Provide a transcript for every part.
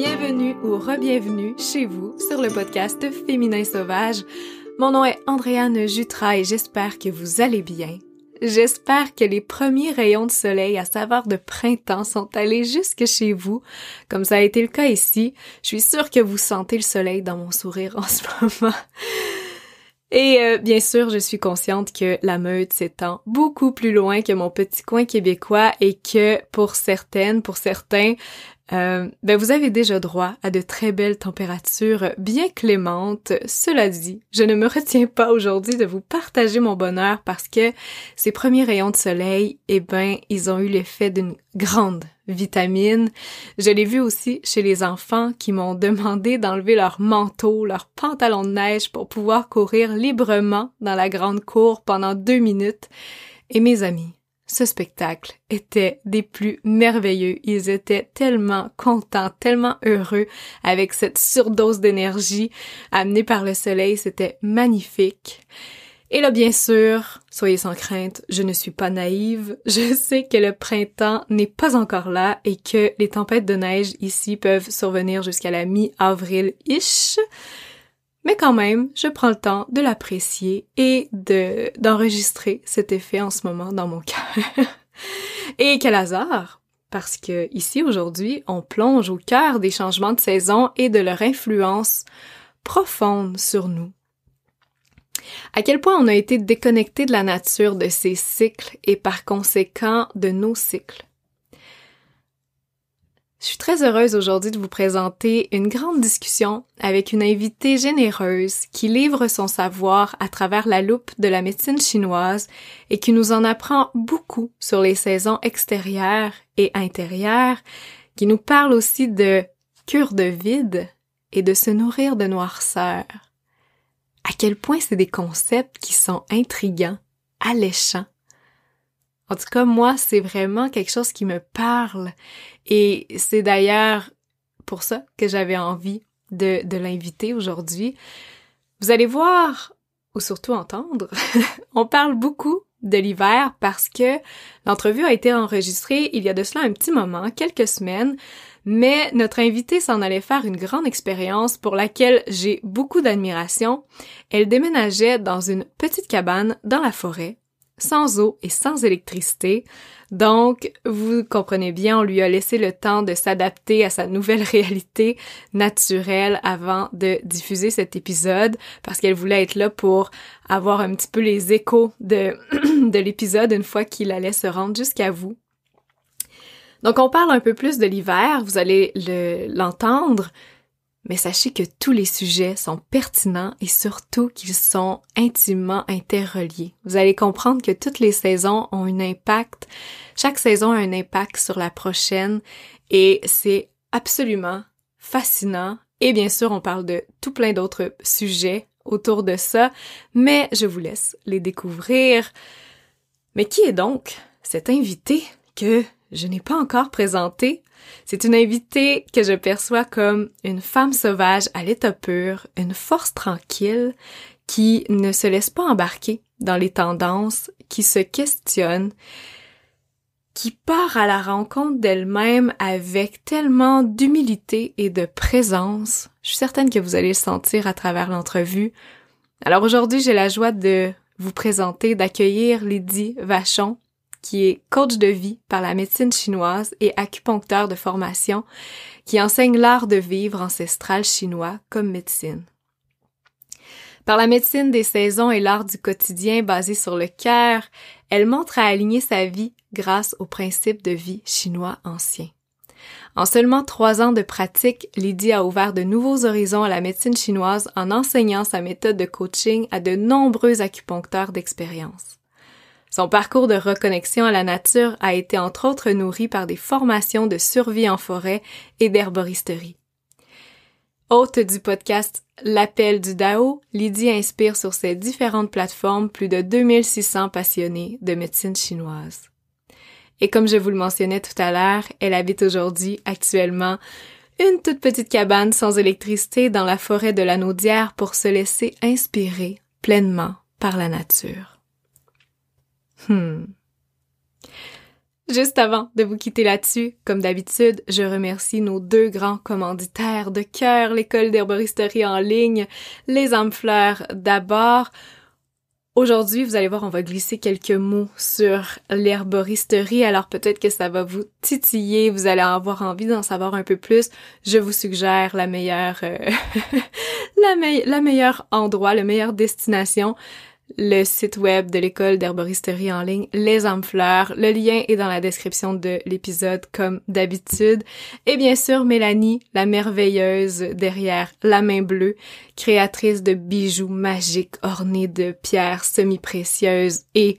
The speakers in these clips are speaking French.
Bienvenue ou re-bienvenue chez vous sur le podcast Féminin Sauvage. Mon nom est André-Anne Jutra et j'espère que vous allez bien. J'espère que les premiers rayons de soleil à saveur de printemps sont allés jusque chez vous, comme ça a été le cas ici. Je suis sûre que vous sentez le soleil dans mon sourire en ce moment. Et bien sûr, je suis consciente que la meute s'étend beaucoup plus loin que mon petit coin québécois et que pour certaines, pour certains, vous avez déjà droit à de très belles températures bien clémentes. Cela dit, je ne me retiens pas aujourd'hui de vous partager mon bonheur parce que ces premiers rayons de soleil, ils ont eu l'effet d'une grande vitamine. Je l'ai vu aussi chez les enfants qui m'ont demandé d'enlever leur manteau, leur pantalon de neige pour pouvoir courir librement dans la grande cour pendant 2 minutes. Et mes amis, ce spectacle était des plus merveilleux. Ils étaient tellement contents, tellement heureux avec cette surdose d'énergie amenée par le soleil. C'était magnifique. Et là, bien sûr, soyez sans crainte, je ne suis pas naïve. Je sais que le printemps n'est pas encore là et que les tempêtes de neige ici peuvent survenir jusqu'à la mi-avril-ish. Mais quand même, je prends le temps de l'apprécier et d'enregistrer cet effet en ce moment dans mon cœur. Et quel hasard! Parce que ici, aujourd'hui, on plonge au cœur des changements de saison et de leur influence profonde sur nous. À quel point on a été déconnecté de la nature de ces cycles et par conséquent de nos cycles. Je suis très heureuse aujourd'hui de vous présenter une grande discussion avec une invitée généreuse qui livre son savoir à travers la loupe de la médecine chinoise et qui nous en apprend beaucoup sur les saisons extérieures et intérieures, qui nous parle aussi de cure de vide et de se nourrir de noirceur. À quel point c'est des concepts qui sont intriguants, alléchants. En tout cas, moi, c'est vraiment quelque chose qui me parle et c'est d'ailleurs pour ça que j'avais envie de l'inviter aujourd'hui. Vous allez voir, ou surtout entendre, on parle beaucoup de l'hiver parce que l'entrevue a été enregistrée il y a de cela un petit moment, quelques semaines, mais notre invitée s'en allait faire une grande expérience pour laquelle j'ai beaucoup d'admiration. Elle déménageait dans une petite cabane dans la forêt, sans eau et sans électricité. Donc, vous comprenez bien, on lui a laissé le temps de s'adapter à sa nouvelle réalité naturelle avant de diffuser cet épisode parce qu'elle voulait être là pour avoir un petit peu les échos de l'épisode une fois qu'il allait se rendre jusqu'à vous. Donc, on parle un peu plus de l'hiver, vous allez l'entendre, mais sachez que tous les sujets sont pertinents et surtout qu'ils sont intimement interreliés. Vous allez comprendre que toutes les saisons ont un impact, chaque saison a un impact sur la prochaine et c'est absolument fascinant. Et bien sûr, on parle de tout plein d'autres sujets autour de ça, mais je vous laisse les découvrir. Mais qui est donc cet invité que je n'ai pas encore présenté? C'est une invitée que je perçois comme une femme sauvage à l'état pur, une force tranquille qui ne se laisse pas embarquer dans les tendances, qui se questionne, qui part à la rencontre d'elle-même avec tellement d'humilité et de présence. Je suis certaine que vous allez le sentir à travers l'entrevue. Alors aujourd'hui, j'ai la joie de vous présenter, d'accueillir Lydie Vachon, qui est coach de vie par la médecine chinoise et acupuncteur de formation, qui enseigne l'art de vivre ancestral chinois comme médecine. Par la médecine des saisons et l'art du quotidien basé sur le cœur, elle montre à aligner sa vie grâce aux principes de vie chinois anciens. En seulement 3 ans de pratique, Lydie a ouvert de nouveaux horizons à la médecine chinoise en enseignant sa méthode de coaching à de nombreux acupuncteurs d'expérience. Son parcours de reconnexion à la nature a été entre autres nourri par des formations de survie en forêt et d'herboristerie. Hôte du podcast L'Appel du Dao, Lydie inspire sur ses différentes plateformes plus de 2600 passionnés de médecine chinoise. Et comme je vous le mentionnais tout à l'heure, elle habite aujourd'hui, actuellement, une toute petite cabane sans électricité dans la forêt de la Naudière pour se laisser inspirer pleinement par la nature. Juste avant de vous quitter là-dessus, comme d'habitude, je remercie nos deux grands commanditaires de cœur, l'école d'herboristerie en ligne, les Âmes-Fleurs d'abord. Aujourd'hui, vous allez voir, on va glisser quelques mots sur l'herboristerie, alors peut-être que ça va vous titiller, vous allez avoir envie d'en savoir un peu plus. Je vous suggère la meilleure, la meilleure endroit, la meilleure destination. Le site web de l'école d'herboristerie en ligne, Les Âmes-Fleurs. Le lien est dans la description de l'épisode, comme d'habitude. Et bien sûr, Mélanie, la merveilleuse derrière La Main Bleue, créatrice de bijoux magiques ornés de pierres semi-précieuses et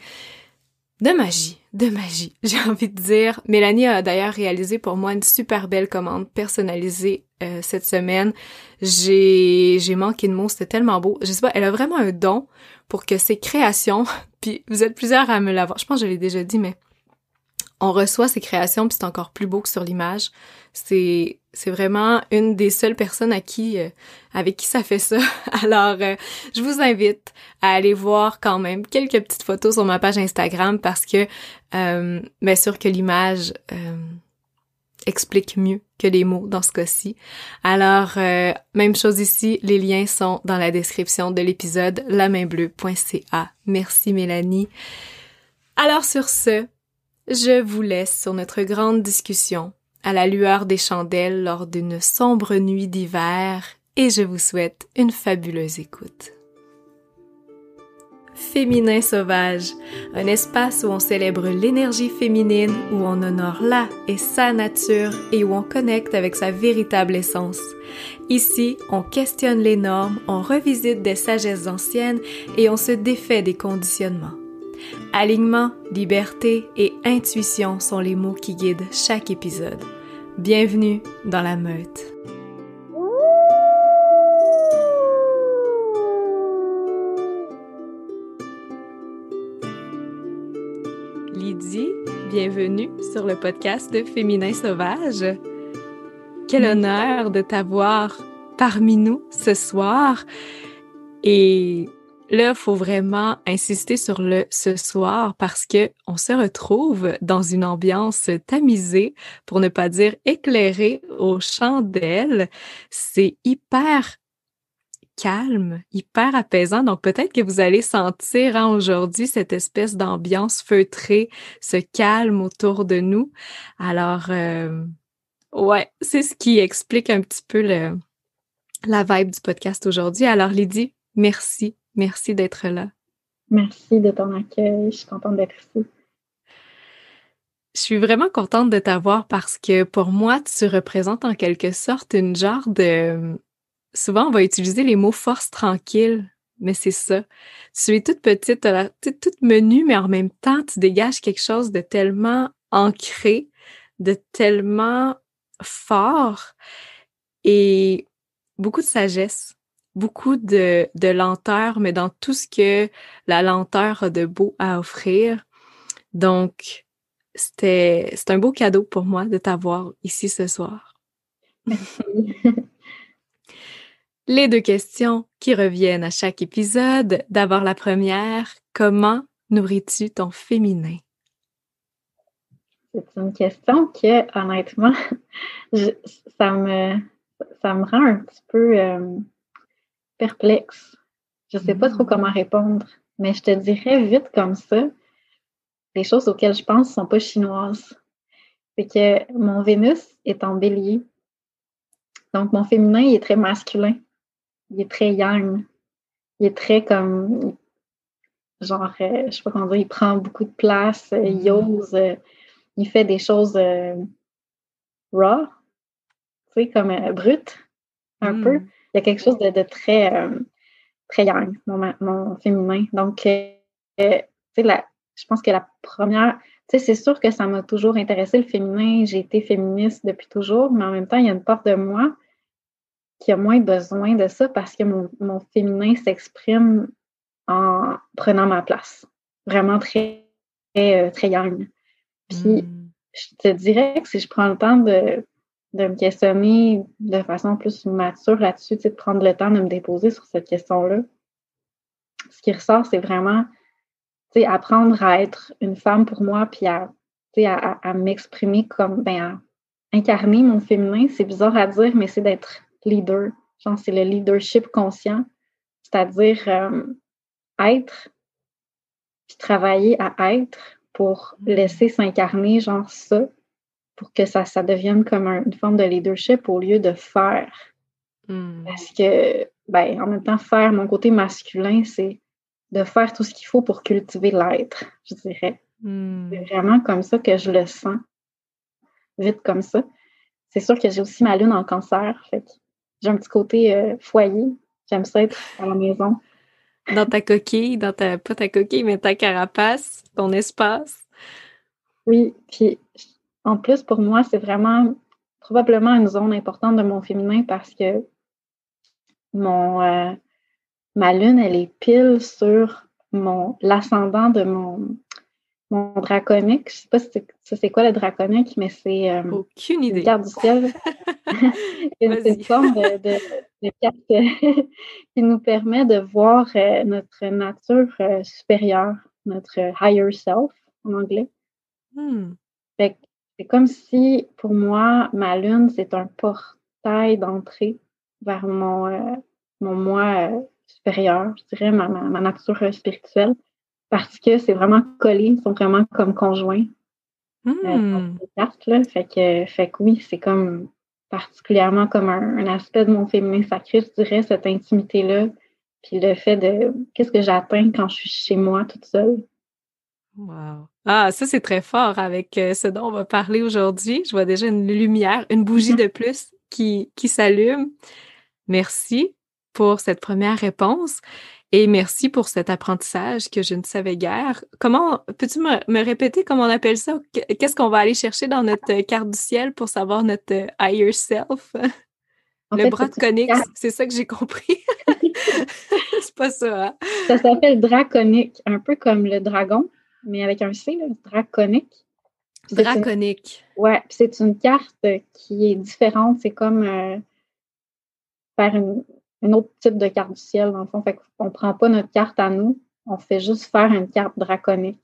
de magie, j'ai envie de dire. Mélanie a d'ailleurs réalisé pour moi une super belle commande personnalisée cette semaine. J'ai manqué de mots, c'était tellement beau. Je sais pas, elle a vraiment un don pour que ses créations, puis vous êtes plusieurs à me l'avoir, je pense que je l'ai déjà dit, mais on reçoit ses créations, puis c'est encore plus beau que sur l'image. C'est vraiment une des seules personnes avec qui ça fait ça. Alors, je vous invite à aller voir quand même quelques petites photos sur ma page Instagram parce que, bien sûr que l'image explique mieux que les mots dans ce cas-ci. Alors, même chose ici, les liens sont dans la description de l'épisode, lamainbleu.ca. Merci Mélanie. Alors sur ce, je vous laisse sur notre grande discussion à la lueur des chandelles lors d'une sombre nuit d'hiver et je vous souhaite une fabuleuse écoute. Féminin Sauvage, un espace où on célèbre l'énergie féminine, où on honore la et sa nature et où on connecte avec sa véritable essence. Ici, on questionne les normes, on revisite des sagesses anciennes et on se défait des conditionnements. Alignement, liberté et intuition sont les mots qui guident chaque épisode. Bienvenue dans la meute. Lydie, bienvenue sur le podcast de Féminin Sauvage. Quel honneur de t'avoir parmi nous ce soir. Et là, il faut vraiment insister sur le « ce soir » parce que on se retrouve dans une ambiance tamisée, pour ne pas dire éclairée aux chandelles. C'est hyper calme, hyper apaisant. Donc, peut-être que vous allez sentir aujourd'hui cette espèce d'ambiance feutrée, ce calme autour de nous. Alors, ouais, c'est ce qui explique un petit peu la vibe du podcast aujourd'hui. Alors, Lydie, merci. Merci d'être là. Merci de ton accueil. Je suis contente d'être ici. Je suis vraiment contente de t'avoir parce que pour moi, tu représentes en quelque sorte une genre de... Souvent, on va utiliser les mots « force tranquille », mais c'est ça. Tu es toute petite, tu es toute menue, mais en même temps, tu dégages quelque chose de tellement ancré, de tellement fort et beaucoup de sagesse, beaucoup de lenteur, mais dans tout ce que la lenteur a de beau à offrir. Donc, c'est un beau cadeau pour moi de t'avoir ici ce soir. Merci. Les deux questions qui reviennent à chaque épisode. D'abord la première, comment nourris-tu ton féminin? C'est une question que, honnêtement, ça me rend un petit peu perplexe. Je ne sais pas trop comment répondre, mais je te dirais vite comme ça, les choses auxquelles je pense ne sont pas chinoises. C'est que mon Vénus est en Bélier. Donc, mon féminin, il est très masculin. Il est très yang. Il est très comme, genre, je sais pas comment dire, il prend beaucoup de place, il ose, il fait des choses raw, tu sais, comme brutes, un peu. Il y a quelque chose de très, très yang, mon féminin. Donc, tu sais, je pense que la première, tu sais, c'est sûr que ça m'a toujours intéressée, le féminin. J'ai été féministe depuis toujours, mais en même temps, il y a une part de moi qui a moins besoin de ça parce que mon féminin s'exprime en prenant ma place. Vraiment très, très, très yang. Puis, je te dirais que si je prends le temps de me questionner de façon plus mature là-dessus, tu sais, de prendre le temps de me déposer sur cette question-là, ce qui ressort, c'est vraiment, tu sais, apprendre à être une femme pour moi puis à à m'exprimer comme, à incarner mon féminin. C'est bizarre à dire, mais c'est d'être leader. Genre, c'est le leadership conscient, c'est-à-dire être, puis travailler à être pour laisser s'incarner, genre ça, pour que ça devienne comme une forme de leadership au lieu de faire. Parce que, en même temps, faire, mon côté masculin, c'est de faire tout ce qu'il faut pour cultiver l'être, je dirais. C'est vraiment comme ça que je le sens, vite comme ça. C'est sûr que j'ai aussi ma lune en cancer, fait que j'ai un petit côté foyer, j'aime ça être à la maison. Dans ta coquille, pas ta coquille, mais ta carapace, ton espace. Oui, puis en plus, pour moi, c'est vraiment probablement une zone importante de mon féminin parce que ma lune, elle est pile sur l'ascendant de mon draconique. Je ne sais pas c'est quoi le draconique, mais c'est... aucune idée. Garde du ciel. C'est une forme de carte qui nous permet de voir notre nature supérieure, notre higher self en anglais. Fait que c'est comme si, pour moi, ma lune, c'est un portail d'entrée vers mon moi supérieur, je dirais, ma nature spirituelle, parce que c'est vraiment collé, ils sont vraiment comme conjoints. Fait que oui, c'est comme particulièrement comme un aspect de mon féminin sacré, je dirais, cette intimité-là, puis le fait de qu'est-ce que j'atteins quand je suis chez moi toute seule. Wow! Ah, ça, c'est très fort avec ce dont on va parler aujourd'hui. Je vois déjà une lumière, une bougie de plus qui s'allume. Merci pour cette première réponse et merci pour cet apprentissage que je ne savais guère. Comment, peux-tu me répéter comment on appelle ça? Qu'est-ce qu'on va aller chercher dans notre carte du ciel pour savoir notre higher self? Le draconique, c'est ça que j'ai compris. C'est pas ça, hein? Ça s'appelle draconique, un peu comme le dragon, mais avec un C, là, draconique. Draconique. Ouais, puis c'est une carte qui est différente, c'est comme faire un autre type de carte du ciel, dans le fond. Fait qu'on ne prend pas notre carte à nous, on fait juste faire une carte draconique.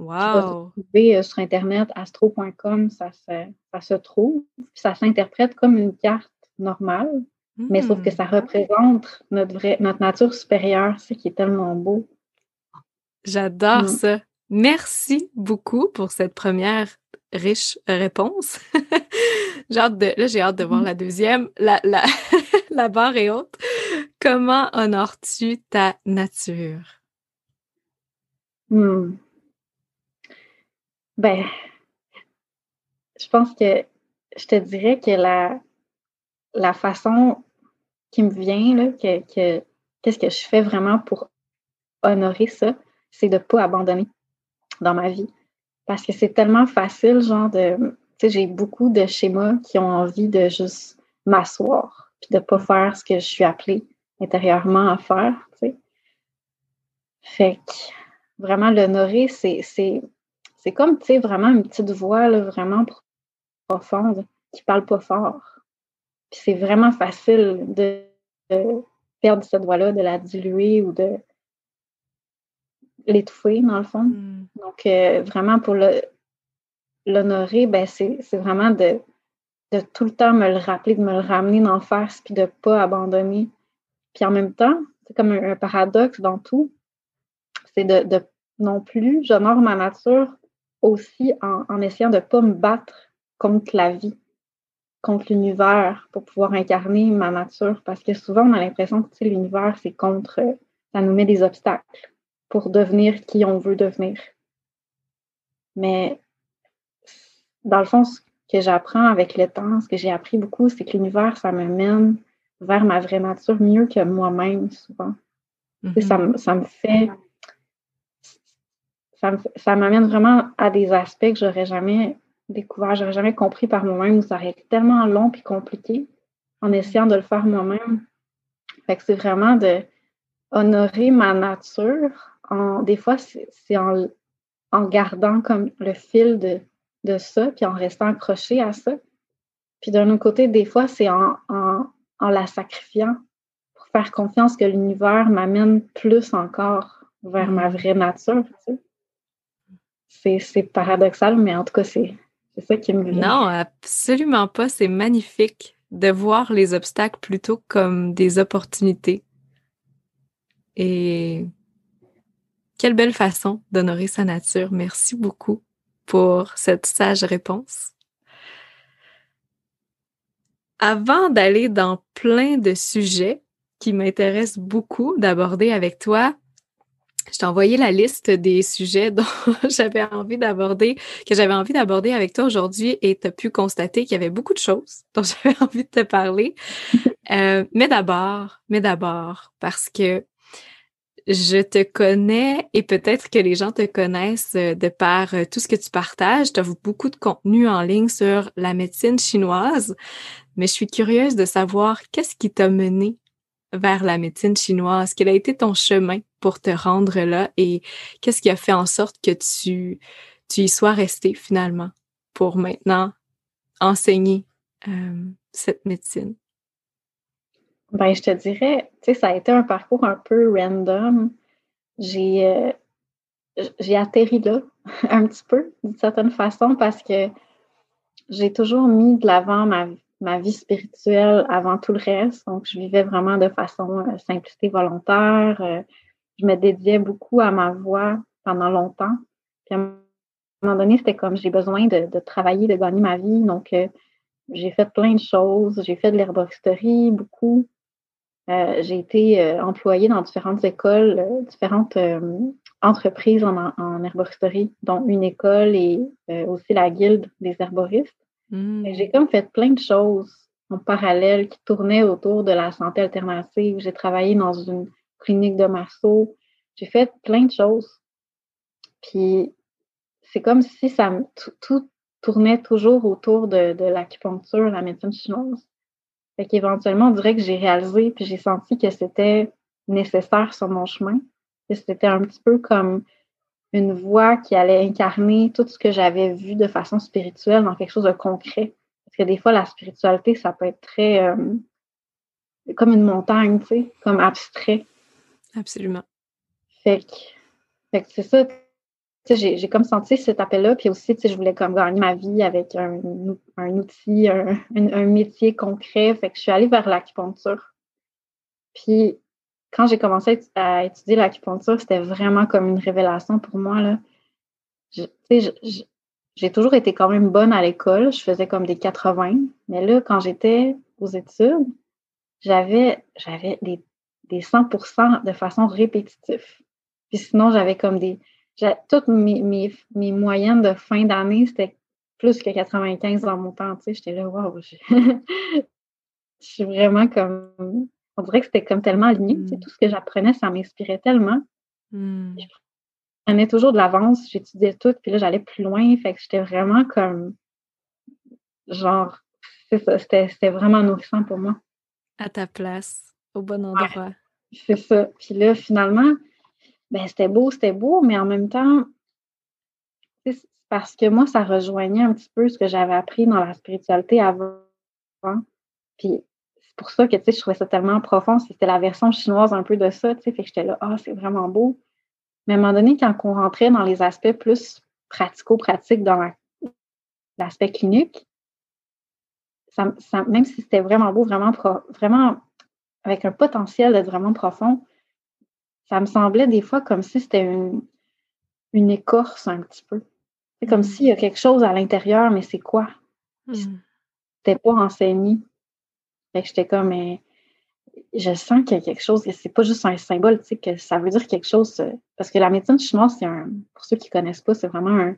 Wow! Tu vas trouver sur Internet, astro.com, ça se trouve. Ça s'interprète comme une carte normale, mais sauf que ça représente notre nature supérieure, ce qui est tellement beau. J'adore ça. Merci beaucoup pour cette première riche réponse. J'ai hâte de voir la deuxième. La barre est haute. Comment honores-tu ta nature? Je pense que je te dirais que la façon qui me vient, là, qu'est-ce que je fais vraiment pour honorer ça, c'est de ne pas abandonner dans ma vie. Parce que c'est tellement facile, genre de... Tu sais, j'ai beaucoup de schémas qui ont envie de juste m'asseoir. Puis de ne pas faire ce que je suis appelée intérieurement à faire, tu sais. Fait que vraiment l'honorer, c'est comme, tu sais, vraiment une petite voix, là, vraiment profonde, qui ne parle pas fort. Puis c'est vraiment facile de perdre cette voix-là, de la diluer ou de l'étouffer, dans le fond. Donc, vraiment, pour l'honorer, c'est vraiment de tout le temps me le rappeler, de me le ramener d'en face, puis de ne pas abandonner. Puis en même temps, c'est comme un paradoxe dans tout, c'est de non plus, j'honore ma nature aussi en essayant de ne pas me battre contre la vie, contre l'univers, pour pouvoir incarner ma nature. Parce que souvent, on a l'impression que l'univers, c'est contre, ça nous met des obstacles pour devenir qui on veut devenir. Mais dans le fond, que j'apprends avec le temps, ce que j'ai appris beaucoup, c'est que l'univers, ça me mène vers ma vraie nature mieux que moi-même, souvent. Ça m'amène vraiment à des aspects que j'aurais jamais découvert, j'aurais jamais compris par moi-même, où ça aurait été tellement long puis compliqué en essayant de le faire moi-même. Fait que c'est vraiment de honorer ma nature. Des fois, c'est en gardant comme le fil de ça, puis en restant accroché à ça. Puis d'un autre côté, des fois, c'est en la sacrifiant pour faire confiance que l'univers m'amène plus encore vers ma vraie nature. Tu sais. C'est paradoxal, mais en tout cas, c'est ça qui me vient. Non, absolument pas. C'est magnifique de voir les obstacles plutôt comme des opportunités. Et quelle belle façon d'honorer sa nature. Merci beaucoup pour cette sage réponse. Avant d'aller dans plein de sujets qui m'intéressent beaucoup d'aborder avec toi, je t'ai envoyé la liste des sujets dont j'avais envie d'aborder avec toi aujourd'hui, et tu as pu constater qu'il y avait beaucoup de choses dont j'avais envie de te parler. Mais d'abord, parce que je te connais, et peut-être que les gens te connaissent de par tout ce que tu partages. Tu as beaucoup de contenu en ligne sur la médecine chinoise, mais je suis curieuse de savoir qu'est-ce qui t'a mené vers la médecine chinoise, quel a été ton chemin pour te rendre là, et qu'est-ce qui a fait en sorte que tu y sois restée finalement pour maintenant enseigner cette médecine? Ben, je te dirais, tu sais, ça a été un parcours un peu random. J'ai atterri là un petit peu, d'une certaine façon, parce que j'ai toujours mis de l'avant ma vie spirituelle avant tout le reste. Donc, je vivais vraiment de façon simplicité volontaire. Je me dédiais beaucoup à ma voix pendant longtemps. Puis à un moment donné, c'était comme, j'ai besoin de travailler, de gagner ma vie. Donc, j'ai fait plein de choses. J'ai fait de l'herboristerie, beaucoup. J'ai été employée dans différentes écoles, différentes entreprises en herboristerie, dont une école et aussi la guilde des herboristes. Mmh. J'ai comme fait plein de choses en parallèle qui tournaient autour de la santé alternative. J'ai travaillé dans une clinique de masseau. J'ai fait plein de choses. Puis, c'est comme si tout tournait toujours autour de l'acupuncture, la médecine chinoise. Fait qu'éventuellement, on dirait que j'ai réalisé, puis j'ai senti que c'était nécessaire sur mon chemin, que c'était un petit peu comme une voix qui allait incarner tout ce que j'avais vu de façon spirituelle dans quelque chose de concret. Parce que des fois, la spiritualité, ça peut être très... comme une montagne, tu sais, comme abstrait. Absolument. Fait que c'est ça. Tu sais, j'ai comme senti cet appel-là, puis aussi, tu sais, je voulais comme gagner ma vie avec un outil, un métier concret. Fait que je suis allée vers l'acupuncture. Puis, quand j'ai commencé à étudier l'acupuncture, c'était vraiment comme une révélation pour moi, là. J'ai toujours été quand même bonne à l'école. Je faisais comme des 80. Mais là, quand j'étais aux études, j'avais des 100% de façon répétitive. Puis sinon, j'avais comme toutes mes moyennes de fin d'année, c'était plus que 95 dans mon temps. Tu sais, j'étais là, wow, je suis vraiment comme... On dirait que c'était comme tellement aligné. Mm. Tout ce que j'apprenais, ça m'inspirait tellement. Mm. Je prenais toujours de l'avance, j'étudiais tout, puis là, j'allais plus loin. Fait que j'étais vraiment comme... Genre, c'est ça, c'était vraiment nourrissant pour moi. À ta place, au bon endroit. Ouais, c'est ça. Puis là, finalement, ben, c'était beau, mais en même temps, c'est parce que moi, ça rejoignait un petit peu ce que j'avais appris dans la spiritualité avant. Puis c'est pour ça que, tu sais, je trouvais ça tellement profond. C'était la version chinoise un peu de ça, tu sais. Fait que j'étais là, c'est vraiment beau. Mais à un moment donné, quand on rentrait dans les aspects plus pratico-pratiques, dans l'aspect clinique, ça, même si c'était vraiment beau, vraiment avec un potentiel d'être vraiment profond, ça me semblait des fois comme si c'était une écorce un petit peu. C'est comme s'il y a quelque chose à l'intérieur, mais c'est quoi? C'était pas enseigné. Fait que j'étais comme, mais je sens qu'il y a quelque chose, et c'est pas juste un symbole, tu sais, que ça veut dire quelque chose. Parce que la médecine chinoise, pour ceux qui connaissent pas, c'est vraiment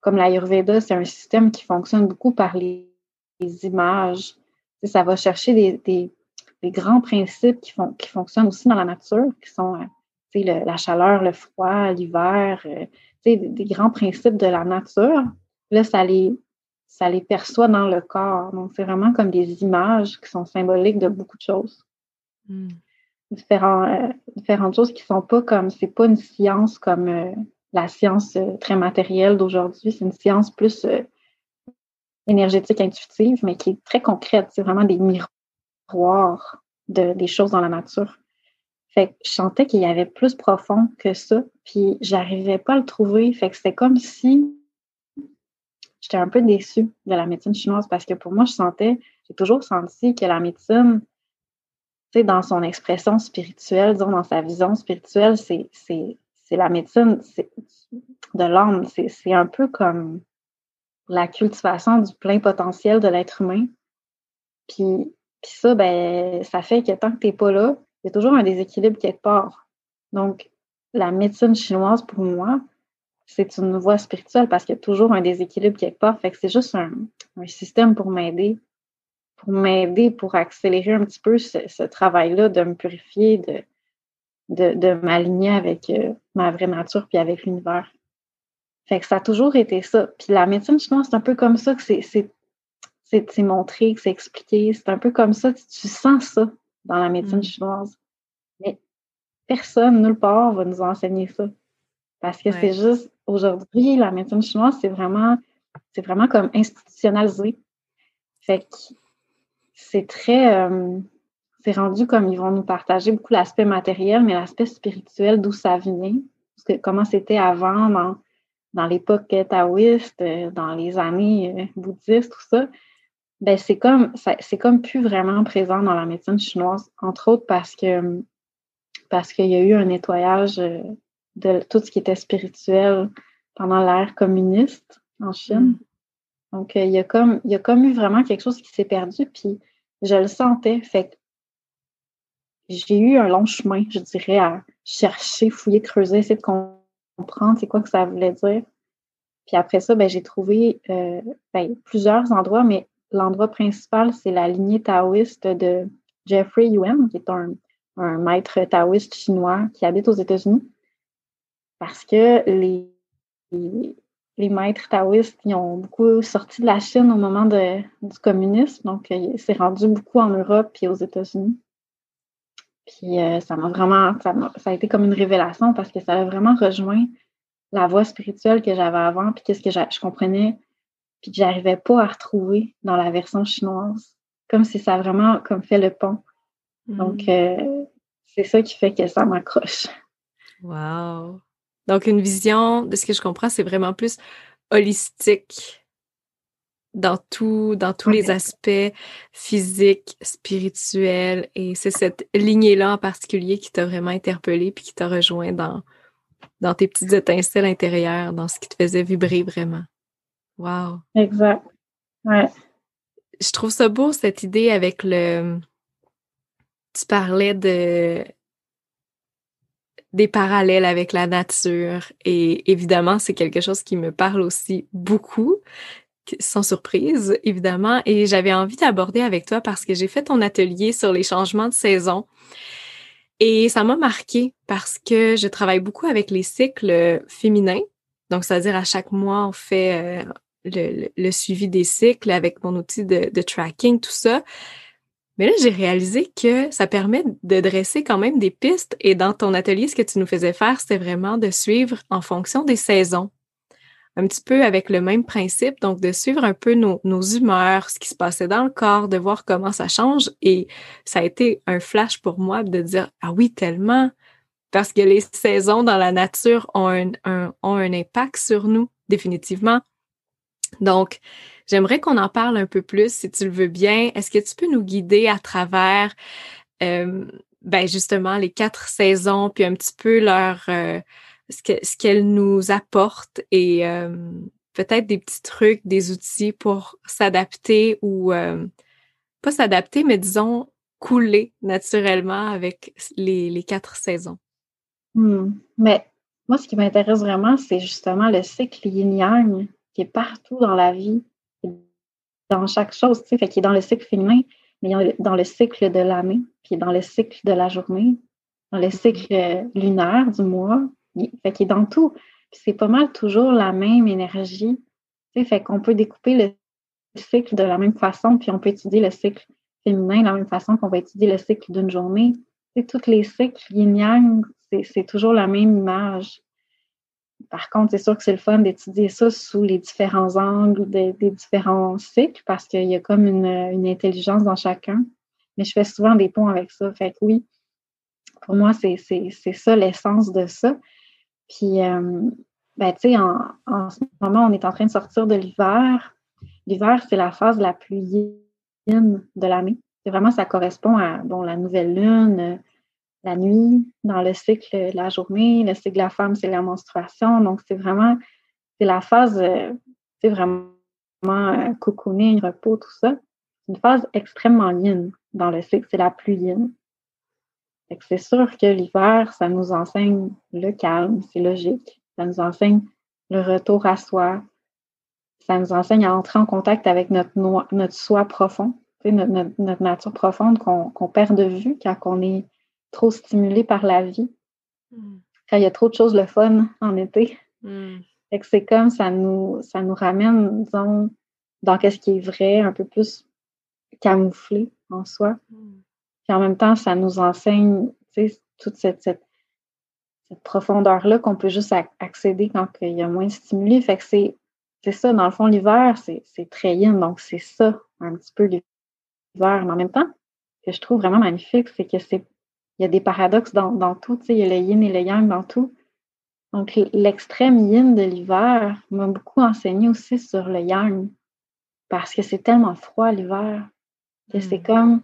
comme l'Ayurveda, c'est un système qui fonctionne beaucoup par les images. Ça va chercher des grands principes qui fonctionnent aussi dans la nature, qui sont la chaleur, le froid, l'hiver, des grands principes de la nature. Là, ça les perçoit dans le corps. Donc, c'est vraiment comme des images qui sont symboliques de beaucoup de choses. Mm. Différentes choses qui ne sont pas comme... C'est pas une science comme la science très matérielle d'aujourd'hui. C'est une science plus... énergétique, intuitive, mais qui est très concrète. C'est vraiment des miroirs des choses dans la nature. Fait que je sentais qu'il y avait plus profond que ça. Puis, j'arrivais pas à le trouver. Fait que c'était comme si j'étais un peu déçue de la médecine chinoise parce que pour moi, j'ai toujours senti que la médecine, tu sais, dans son expression spirituelle, disons, dans sa vision spirituelle, c'est la médecine de l'âme. C'est un peu comme la cultivation du plein potentiel de l'être humain. Puis ça, ben, ça fait que tant que tu n'es pas là, il y a toujours un déséquilibre quelque part. Donc, la médecine chinoise, pour moi, c'est une voie spirituelle parce qu'il y a toujours un déséquilibre quelque part. Fait que c'est juste un système pour m'aider, pour accélérer un petit peu ce travail-là, de me purifier, de m'aligner avec ma vraie nature puis avec l'univers. Fait que ça a toujours été ça. Puis la médecine chinoise, c'est un peu comme ça que c'est montré, que c'est expliqué. C'est un peu comme ça que tu sens ça dans la médecine chinoise. Mais personne, nulle part, va nous enseigner ça. Parce que c'est juste, aujourd'hui, la médecine chinoise, c'est vraiment comme institutionnalisé. Fait que c'est très... c'est rendu comme ils vont nous partager beaucoup l'aspect matériel, mais l'aspect spirituel, d'où ça vient, parce que comment c'était avant dans l'époque taoïste, dans les années bouddhistes, tout ça, ben c'est comme plus vraiment présent dans la médecine chinoise, entre autres parce qu'il y a eu un nettoyage de tout ce qui était spirituel pendant l'ère communiste en Chine. Donc, il y a comme eu vraiment quelque chose qui s'est perdu, puis je le sentais. Fait que j'ai eu un long chemin, je dirais, à chercher, fouiller, creuser, essayer de comprendre c'est quoi que ça voulait dire. Puis après ça, ben, j'ai trouvé plusieurs endroits, mais l'endroit principal, c'est la lignée taoïste de Jeffrey Yuan, qui est un maître taoïste chinois qui habite aux États-Unis. Parce que les maîtres taoïstes, ils ont beaucoup sorti de la Chine au moment du communisme. Donc, c'est rendu beaucoup en Europe et aux États-Unis. Puis ça a été comme une révélation parce que ça a vraiment rejoint la voie spirituelle que j'avais avant, puis qu'est-ce que je comprenais, puis que j'arrivais pas à retrouver dans la version chinoise, comme si ça a vraiment comme fait le pont. Donc, c'est ça qui fait que ça m'accroche. Wow! Donc, une vision, de ce que je comprends, c'est vraiment plus holistique dans tous les aspects physiques, spirituels, et c'est cette lignée-là en particulier qui t'a vraiment interpellée puis qui t'a rejoint dans tes petites étincelles intérieures, dans ce qui te faisait vibrer vraiment. Wow! Exact. Ouais. Je trouve ça beau, cette idée avec tu parlais des parallèles avec la nature, et évidemment, c'est quelque chose qui me parle aussi beaucoup, sans surprise, évidemment, et j'avais envie d'aborder avec toi parce que j'ai fait ton atelier sur les changements de saison et ça m'a marquée parce que je travaille beaucoup avec les cycles féminins, donc c'est-à-dire à chaque mois on fait le suivi des cycles avec mon outil de tracking, tout ça, mais là j'ai réalisé que ça permet de dresser quand même des pistes, et dans ton atelier, ce que tu nous faisais faire, c'était vraiment de suivre en fonction des saisons. Un petit peu avec le même principe, donc de suivre un peu nos humeurs, ce qui se passait dans le corps, de voir comment ça change. Et ça a été un flash pour moi de dire « Ah oui, tellement! » Parce que les saisons dans la nature ont un impact sur nous, définitivement. Donc, j'aimerais qu'on en parle un peu plus, si tu le veux bien. Est-ce que tu peux nous guider à travers, justement, les 4 saisons, puis un petit peu leur... ce qu'elle nous apporte, et peut-être des petits trucs, des outils pour s'adapter ou, pas s'adapter, mais disons, couler naturellement avec les 4 saisons. Mais moi, ce qui m'intéresse vraiment, c'est justement le cycle yin-yang qui est partout dans la vie, dans chaque chose, tu sais, fait qu'il est dans le cycle féminin, mais dans le cycle de l'année, puis dans le cycle de la journée, dans le cycle lunaire du mois. Fait qu'il est dans tout. Puis c'est pas mal toujours la même énergie. Tu sais, fait qu'on peut découper le cycle de la même façon, puis on peut étudier le cycle féminin de la même façon qu'on va étudier le cycle d'une journée. Tu sais, tous les cycles yin-yang, c'est toujours la même image. Par contre, c'est sûr que c'est le fun d'étudier ça sous les différents angles des différents cycles, parce qu'il y a comme une intelligence dans chacun. Mais je fais souvent des ponts avec ça. Fait que oui, pour moi, c'est ça l'essence de ça. Puis, tu sais, en ce moment, on est en train de sortir de l'hiver. L'hiver, c'est la phase la plus yin de l'année. C'est vraiment, ça correspond à, bon, la nouvelle lune, la nuit, dans le cycle de la journée. Le cycle de la femme, c'est la menstruation. Donc, c'est vraiment, c'est la phase, c'est vraiment cocooning, repos, tout ça. C'est une phase extrêmement yin dans le cycle. C'est la plus yin. Fait que c'est sûr que l'hiver, ça nous enseigne le calme, c'est logique. Ça nous enseigne le retour à soi. Ça nous enseigne à entrer en contact avec notre soi profond, notre nature profonde qu'on perd de vue quand on est trop stimulé par la vie. Mm. Quand il y a trop de choses le fun en été. Mm. Fait que c'est comme ça nous ramène, disons, dans ce qui est vrai, un peu plus camouflé en soi. Mm. Puis en même temps, ça nous enseigne, tu sais, toute cette profondeur-là qu'on peut juste accéder quand il y a moins de stimuli. Fait que c'est ça, dans le fond, l'hiver, c'est très yin. Donc, c'est ça, un petit peu l'hiver. Mais en même temps, ce que je trouve vraiment magnifique, c'est que il y a des paradoxes dans tout. Tu sais, il y a le yin et le yang dans tout. Donc, l'extrême yin de l'hiver m'a beaucoup enseigné aussi sur le yang. Parce que c'est tellement froid, l'hiver. Mm. C'est comme...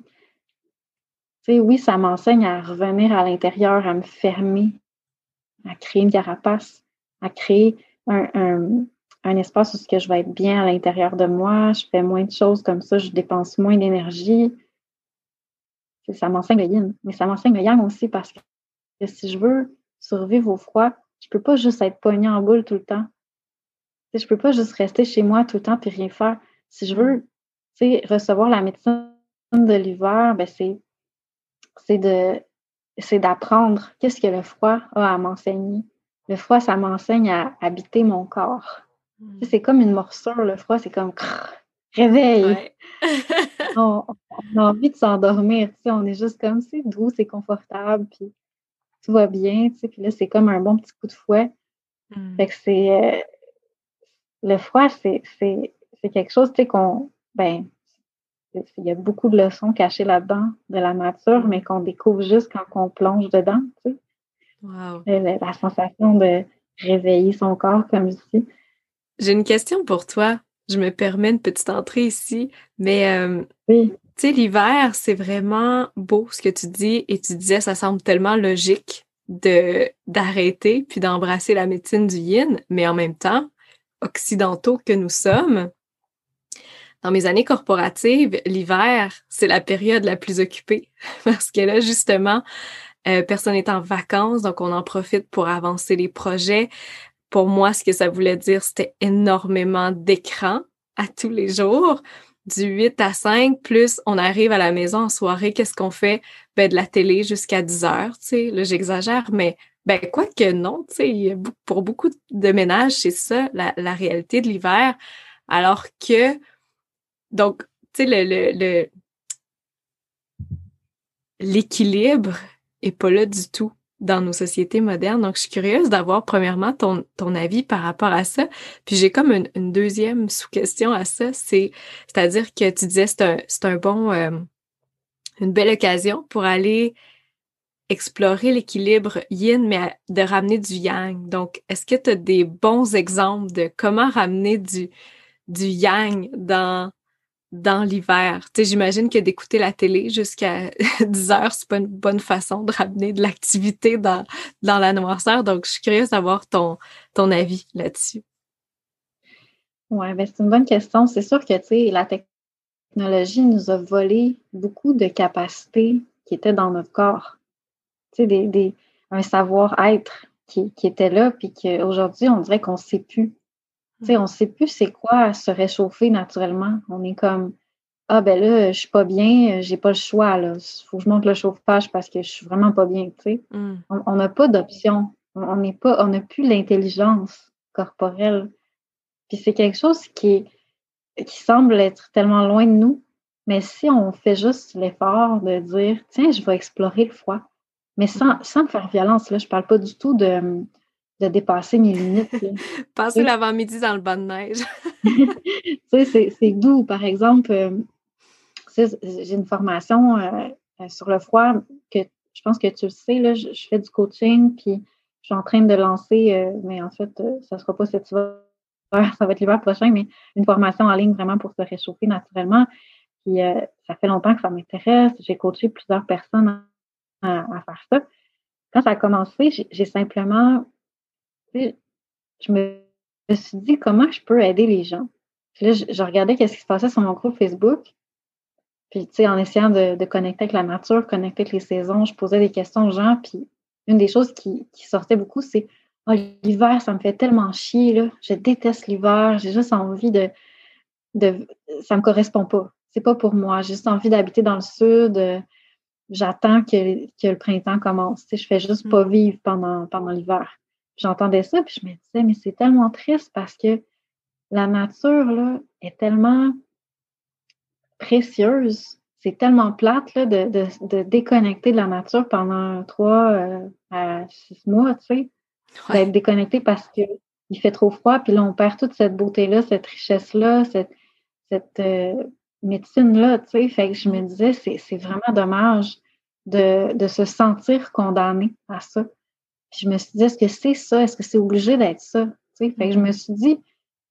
Tu sais, oui, ça m'enseigne à revenir à l'intérieur, à me fermer, à créer une carapace, à créer un espace où ce que je vais être bien à l'intérieur de moi, je fais moins de choses comme ça, je dépense moins d'énergie. Tu sais, ça m'enseigne le yin, mais ça m'enseigne le yang aussi parce que si je veux survivre au froid, je peux pas juste être pognée en boule tout le temps. Tu sais, je peux pas juste rester chez moi tout le temps puis rien faire. Si je veux, tu sais, recevoir la médecine de l'hiver, ben c'est d'apprendre qu'est-ce que le froid a à m'enseigner. Le froid, ça m'enseigne à habiter mon corps. Mm. Tu sais, c'est comme une morsure, le froid, c'est comme crrr, réveil. Ouais. on a envie de s'endormir, tu sais, on est juste comme c'est doux, c'est confortable, puis tout va bien, tu sais, puis là, c'est comme un bon petit coup de fouet. Mm. Fait que le froid, c'est quelque chose, tu sais, il y a beaucoup de leçons cachées là-dedans de la nature, mais qu'on découvre juste quand on plonge dedans, tu sais. Wow. La sensation de réveiller son corps, comme je dis. J'ai une question pour toi. Je me permets une petite entrée ici, mais oui. Tu sais, l'hiver, c'est vraiment beau ce que tu dis, et tu disais, ça semble tellement logique d'arrêter puis d'embrasser la médecine du yin, mais en même temps, occidentaux que nous sommes, dans mes années corporatives, l'hiver, c'est la période la plus occupée parce que là, justement, personne n'est en vacances, donc on en profite pour avancer les projets. Pour moi, ce que ça voulait dire, c'était énormément d'écran à tous les jours, du 8 à 5, plus on arrive à la maison en soirée, qu'est-ce qu'on fait? Ben, de la télé jusqu'à 10 heures, tu sais, là, j'exagère, mais ben, quoi que non, tu sais, pour beaucoup de ménages, c'est ça, la réalité de l'hiver, alors que donc, tu sais, l'équilibre n'est pas là du tout dans nos sociétés modernes. Donc, je suis curieuse d'avoir, premièrement, ton avis par rapport à ça. Puis, j'ai comme une deuxième sous-question à ça. C'est-à-dire que tu disais, une belle occasion pour aller explorer l'équilibre yin, mais de ramener du yang. Donc, est-ce que tu as des bons exemples de comment ramener du yang dans l'hiver? Tu sais, j'imagine que d'écouter la télé jusqu'à 10 heures, c'est pas une bonne façon de ramener de l'activité dans la noirceur. Donc, je suis curieuse d'avoir ton avis là-dessus. Oui, bien, c'est une bonne question. C'est sûr que, tu sais, la technologie nous a volé beaucoup de capacités qui étaient dans notre corps. Tu sais, un savoir-être qui était là, puis qu'aujourd'hui, on dirait qu'on ne sait plus. Tu sais, on ne sait plus c'est quoi se réchauffer naturellement. On est comme, ah ben là, je suis pas bien, j'ai pas le choix, là. Il faut que je monte le chauffage parce que je suis vraiment pas bien, tu sais. Mm. On n'a pas d'option. On n'a plus l'intelligence corporelle. Puis c'est quelque chose qui semble être tellement loin de nous. Mais si on fait juste l'effort de dire, tiens, je vais explorer le froid. Mais sans me faire violence, là, je parle pas du tout de dépasser mes limites. Passer l'avant-midi dans le banc de neige. Tu sais, c'est doux. Par exemple, j'ai une formation sur le froid que je pense que tu le sais, là, je fais du coaching, puis je suis en train de lancer, mais en fait, ça ne sera pas cet hiver, ça va être l'hiver prochain, mais une formation en ligne vraiment pour se réchauffer naturellement. Puis ça fait longtemps que ça m'intéresse. J'ai coaché plusieurs personnes à faire ça. Quand ça a commencé, j'ai simplement, je me suis dit comment je peux aider les gens. Puis là, je regardais qu'est-ce qui se passait sur mon groupe Facebook. Puis, tu sais, en essayant de connecter avec la nature, connecter avec les saisons, je posais des questions aux gens. Puis, une des choses qui sortait beaucoup, c'est « Ah, l'hiver, ça me fait tellement chier, là. Je déteste l'hiver. J'ai juste envie de... Ça me correspond pas. C'est pas pour moi. J'ai juste envie d'habiter dans le sud. J'attends que le printemps commence. Tu sais, je fais juste pas vivre pendant l'hiver. » J'entendais ça, puis je me disais « Mais c'est tellement triste parce que la nature, là, est tellement précieuse. C'est tellement plate là, de déconnecter de la nature pendant 3 à 6 mois, tu sais. Ouais. D'être déconnecté parce qu'il fait trop froid, puis là, on perd toute cette beauté-là, cette richesse-là, cette médecine-là, tu sais. Fait que je me disais, c'est vraiment dommage de se sentir condamné à ça. Puis je me suis dit, est-ce que c'est ça? Est-ce que c'est obligé d'être ça? Tu sais, fait que je me suis dit,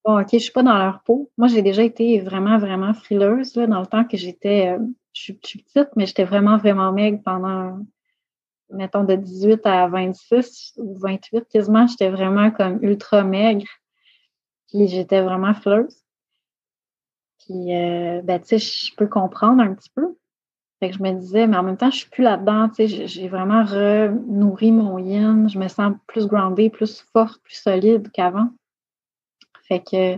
bon, OK, je suis pas dans leur peau. Moi, j'ai déjà été vraiment, vraiment frileuse là, dans le temps que j'étais... je suis petite, mais j'étais vraiment, vraiment maigre pendant, mettons, de 18 à 26 ou 28 quasiment. J'étais vraiment comme ultra maigre. Puis j'étais vraiment frileuse. Puis, tu sais, je peux comprendre un petit peu. Fait que je me disais, mais en même temps, je suis plus là-dedans. Tu sais, j'ai vraiment renourri mon yin. Je me sens plus groundée, plus forte, plus solide qu'avant. Fait que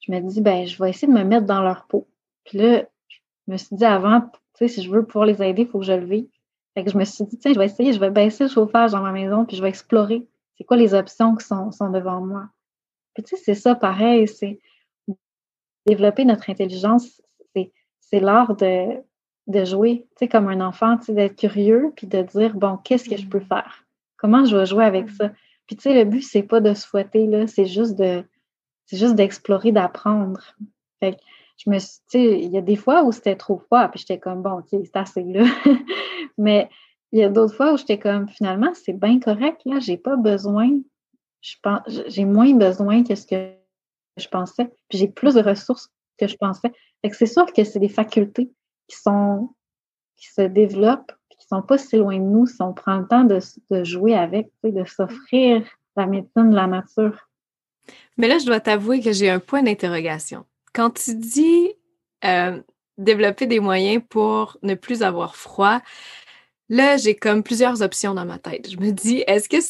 je me dis, ben je vais essayer de me mettre dans leur peau. Puis là, je me suis dit avant, tu sais, si je veux pouvoir les aider, il faut que je le vive. Fait que je me suis dit, tiens, je vais essayer, je vais baisser le chauffage dans ma maison, puis je vais explorer. C'est quoi les options qui sont devant moi? Puis tu sais, c'est ça pareil, c'est développer notre intelligence, c'est l'art de jouer, tu sais, comme un enfant, tu sais, d'être curieux, puis de dire, bon, qu'est-ce que je peux faire? Comment je vais jouer avec ça? Puis tu sais, le but, c'est pas de se fouetter, là, c'est juste d'explorer, d'apprendre. Fait que je me suis, tu sais, il y a des fois où c'était trop froid, puis j'étais comme, bon, OK, c'est assez, là. Mais il y a d'autres fois où j'étais comme, finalement, c'est bien correct, là, j'ai pas besoin, j'ai moins besoin que ce que je pensais, puis j'ai plus de ressources que je pensais. Fait que c'est sûr que c'est des facultés qui se développent, puis qui sont pas si loin de nous si on prend le temps de jouer avec, tu sais, de s'offrir la médecine de la nature. Mais là, je dois t'avouer que j'ai un point d'interrogation. Quand tu dis développer des moyens pour ne plus avoir froid, là, j'ai comme plusieurs options dans ma tête. Je me dis, est-ce que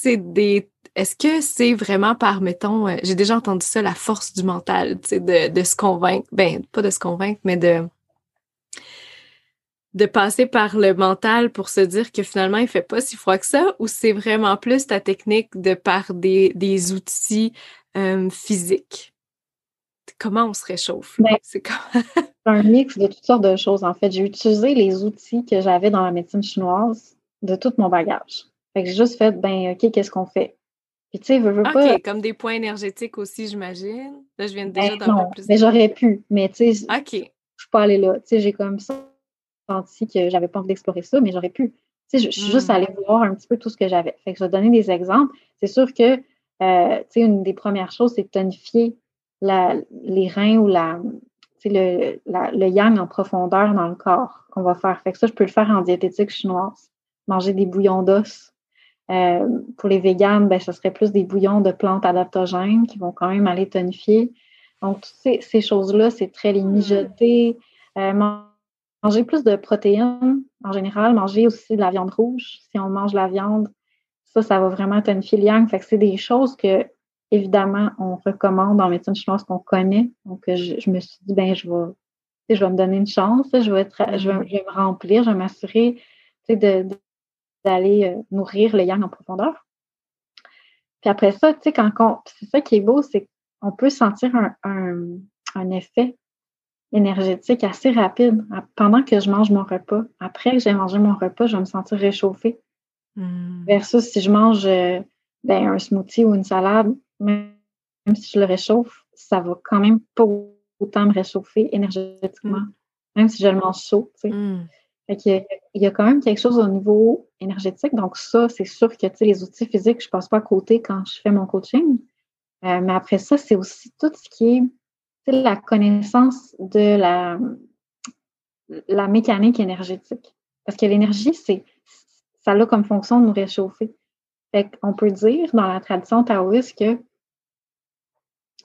c'est vraiment par, mettons, j'ai déjà entendu ça, la force du mental, tu sais, de se convaincre, ben, pas de se convaincre, mais de passer par le mental pour se dire que finalement, il fait pas si froid que ça, ou c'est vraiment plus ta technique de par des outils physique. Comment on se réchauffe? Ben, c'est comme... un mix de toutes sortes de choses, en fait. J'ai utilisé les outils que j'avais dans la médecine chinoise de tout mon bagage. Fait que j'ai juste fait, ben, OK, qu'est-ce qu'on fait? Puis, tu sais, pas... OK, comme des points énergétiques aussi, j'imagine. Là, je viens déjà d'en parler plus. Mais j'aurais pu, mais tu sais, okay. Je suis pas allée là. Tu sais, j'ai comme senti que j'avais pas envie d'explorer ça, mais j'aurais pu. Tu sais, je suis juste allée voir un petit peu tout ce que j'avais. Fait que je vais donner des exemples. C'est sûr que une des premières choses, c'est de tonifier les reins ou le yang en profondeur dans le corps qu'on va faire. Fait que ça, je peux le faire en diététique chinoise. Manger des bouillons d'os. Pour les véganes, ben, ce serait plus des bouillons de plantes adaptogènes qui vont quand même aller tonifier. Donc, toutes ces choses-là, c'est très les mijoter. Manger plus de protéines en général. Manger aussi de la viande rouge. Si on mange la viande, ça va vraiment tonifier le yang. Fait que c'est des choses que, évidemment, on recommande en médecine chinoise qu'on connaît. Donc, je me suis dit, ben, je vais me donner une chance. Je vais me remplir, je vais m'assurer d'aller nourrir le yang en profondeur. Puis après ça, tu sais, c'est ça qui est beau, c'est qu'on peut sentir un effet énergétique assez rapide pendant que je mange mon repas. Après que j'ai mangé mon repas, je vais me sentir réchauffée. Versus si je mange un smoothie ou une salade, même si je le réchauffe, ça va quand même pas autant me réchauffer énergétiquement, même si je le mange chaud, tu sais. Fait qu'il y a il y a quand même quelque chose au niveau énergétique. Donc ça, c'est sûr que les outils physiques, je ne passe pas à côté quand je fais mon coaching. Mais après ça, c'est aussi tout ce qui est la connaissance de la mécanique énergétique. Parce que l'énergie, ça a comme fonction de nous réchauffer. Fait qu'on peut dire dans la tradition taoïste que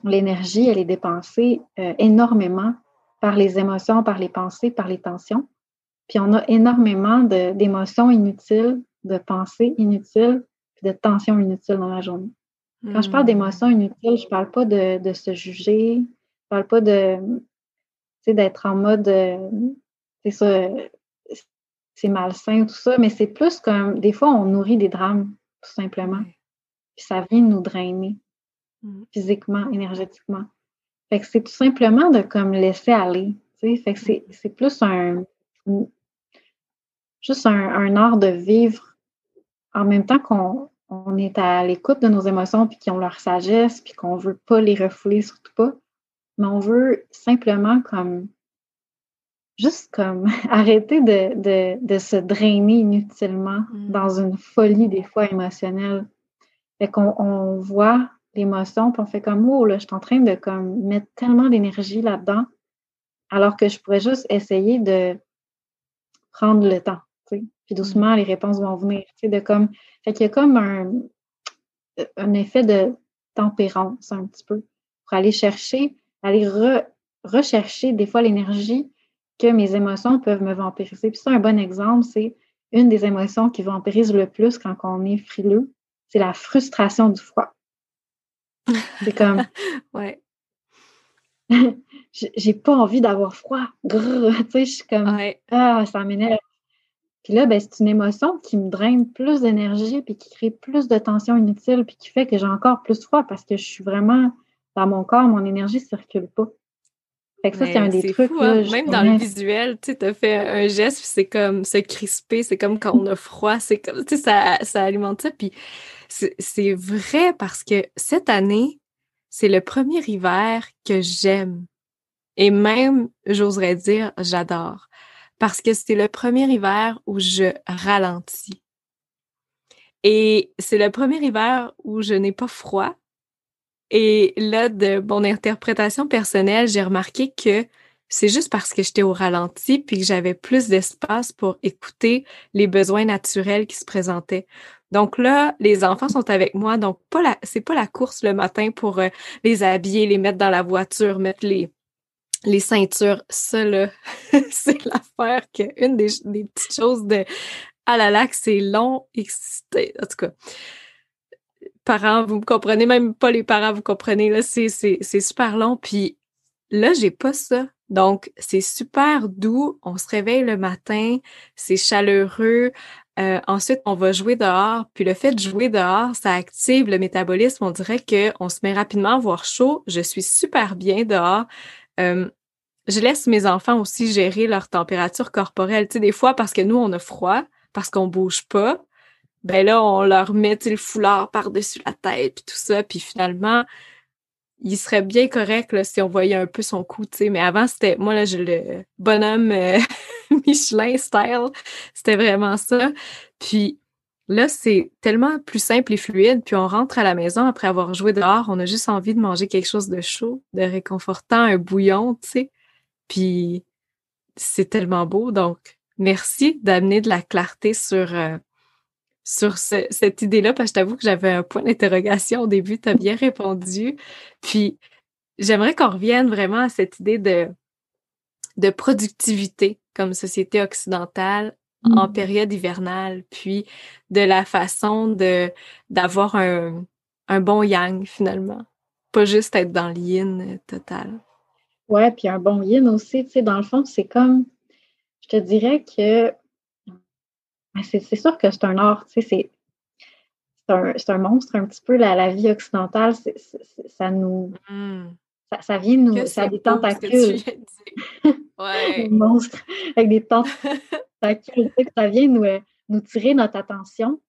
l'énergie, elle est dépensée énormément par les émotions, par les pensées, par les tensions. Puis on a énormément d'émotions inutiles, de pensées inutiles, puis de tensions inutiles dans la journée. Quand je parle d'émotions inutiles, je ne parle pas de se juger, je ne parle pas d'être en mode c'est ça, c'est malsain, tout ça, mais c'est plus comme des fois on nourrit des drames, tout simplement. Puis ça vient nous drainer physiquement, énergétiquement. Fait que c'est tout simplement de comme laisser aller. T'sais? Fait que c'est plus un art de vivre en même temps qu'on est à l'écoute de nos émotions puis qu'ils ont leur sagesse puis qu'on ne veut pas les refouler, surtout pas. Mais on veut simplement comme arrêter de se drainer inutilement dans une folie des fois émotionnelle. Fait qu'on voit l'émotion puis on fait comme « Oh, là, je suis en train de comme mettre tellement d'énergie là-dedans alors que je pourrais juste essayer de prendre le temps. » Puis doucement, les réponses vont venir. De comme... Fait qu'il y a comme un effet de tempérance un petit peu pour aller chercher, rechercher des fois l'énergie que mes émotions peuvent me vampiriser. Puis ça, un bon exemple, c'est une des émotions qui vampirise le plus quand on est frileux, c'est la frustration du froid. C'est comme... ouais. J'ai pas envie d'avoir froid. Tu sais, je suis comme... Ouais. Ah, ça m'énerve. Puis là, ben, c'est une émotion qui me draine plus d'énergie puis qui crée plus de tension inutile puis qui fait que j'ai encore plus froid parce que je suis vraiment dans mon corps, mon énergie ne circule pas. Fait que ça, c'est un des trucs. Fou, hein? Là, même dans le visuel, tu as fait un geste puis c'est comme se crisper, c'est comme quand on a froid, c'est comme, tu sais, ça alimente ça. Puis c'est vrai parce que cette année, c'est le premier hiver que j'aime et même, j'oserais dire, j'adore. Parce que c'est le premier hiver où je ralentis. Et c'est le premier hiver où je n'ai pas froid. Et là, de mon interprétation personnelle, j'ai remarqué que c'est juste parce que j'étais au ralenti puis que j'avais plus d'espace pour écouter les besoins naturels qui se présentaient. Donc là, les enfants sont avec moi, donc c'est pas la course le matin pour les habiller, les mettre dans la voiture, mettre les ceintures, ça là, c'est l'affaire qu'une des petites choses de « Ah là là, que c'est long, excité ». En tout cas, parents, vous me comprenez, même pas les parents, vous comprenez, là, c'est super long. Puis là, j'ai pas ça. Donc, c'est super doux, on se réveille le matin, c'est chaleureux. Ensuite, on va jouer dehors. Puis le fait de jouer dehors, ça active le métabolisme. On dirait qu'on se met rapidement à voir chaud. Je suis super bien dehors. Je laisse mes enfants aussi gérer leur température corporelle. Tu sais, des fois, parce que nous, on a froid, parce qu'on bouge pas, ben là, on leur met le foulard par-dessus la tête, puis tout ça, puis finalement, il serait bien correct là, si on voyait un peu son cou, tu sais. Mais avant, c'était, moi, là, j'ai le bonhomme Michelin style, c'était vraiment ça. Puis là, c'est tellement plus simple et fluide, puis on rentre à la maison après avoir joué dehors, on a juste envie de manger quelque chose de chaud, de réconfortant, un bouillon, tu sais, puis c'est tellement beau, donc merci d'amener de la clarté sur cette idée-là, parce que je t'avoue que j'avais un point d'interrogation au début, tu as bien répondu, puis j'aimerais qu'on revienne vraiment à cette idée de productivité comme société occidentale, en période hivernale, puis de la façon d'avoir un bon yang, finalement. Pas juste être dans le yin total. Ouais, puis un bon yin aussi, tu sais, dans le fond, c'est comme, je te dirais que, c'est sûr que c'est un art, tu sais, c'est un monstre un petit peu, la vie occidentale, ça nous... Ça vient nous... Ça a des tentacules. Ouais. Des monstres avec des tentacules. Ça vient nous tirer notre attention.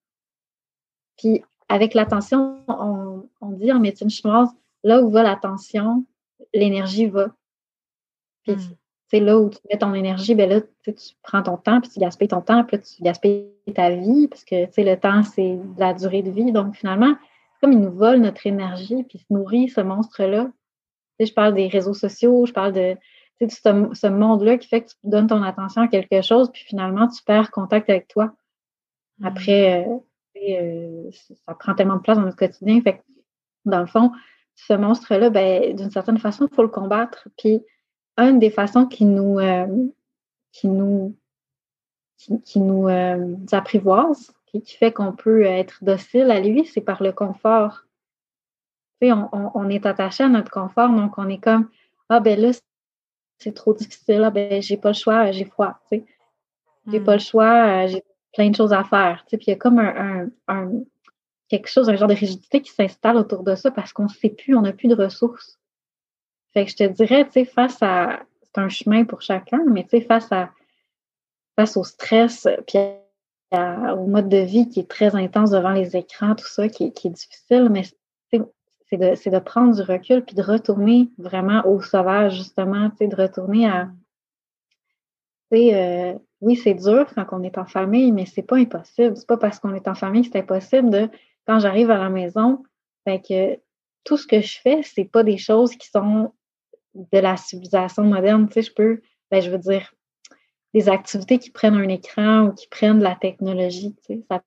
Puis avec l'attention, on dit en médecine chinoise, là où va l'attention, l'énergie va. Puis Tu sais, là où tu mets ton énergie, ben là, tu prends ton temps, puis tu gaspilles ton temps, puis là, tu gaspilles ta vie, parce que, tu sais, le temps, c'est la durée de vie. Donc, finalement, c'est comme il nous vole notre énergie, puis il se nourrit, ce monstre-là. Tu sais, je parle des réseaux sociaux, je parle de, tu sais, ce monde-là qui fait que tu donnes ton attention à quelque chose, puis finalement, tu perds contact avec toi. Après, ça prend tellement de place dans notre quotidien, fait que, dans le fond, ce monstre-là, ben, d'une certaine façon, il faut le combattre, puis une des façons qui nous apprivoise et qui fait qu'on peut être docile à lui, c'est par le confort. Tu sais, on est attaché à notre confort, donc on est comme « Ah, ben là, c'est trop difficile, ah, ben j'ai pas le choix, j'ai froid, tu sais. J'ai pas le choix, j'ai plein de choses à faire. » Tu sais, puis il y a comme un genre de rigidité qui s'installe autour de ça parce qu'on ne sait plus, on n'a plus de ressources. Fait que je te dirais, tu sais, face à... C'est un chemin pour chacun, mais tu sais, face au stress, puis au mode de vie qui est très intense devant les écrans, tout ça, qui est difficile, mais c'est de prendre du recul puis de retourner vraiment au sauvage, justement, tu sais, de retourner à... Tu sais, oui, c'est dur quand on est en famille, mais c'est pas impossible. C'est pas parce qu'on est en famille que c'est impossible de... Quand j'arrive à la maison, fait que tout ce que je fais, c'est pas des choses qui sont... de la civilisation moderne, tu sais, je veux dire, des activités qui prennent un écran ou qui prennent de la technologie, tu sais, ça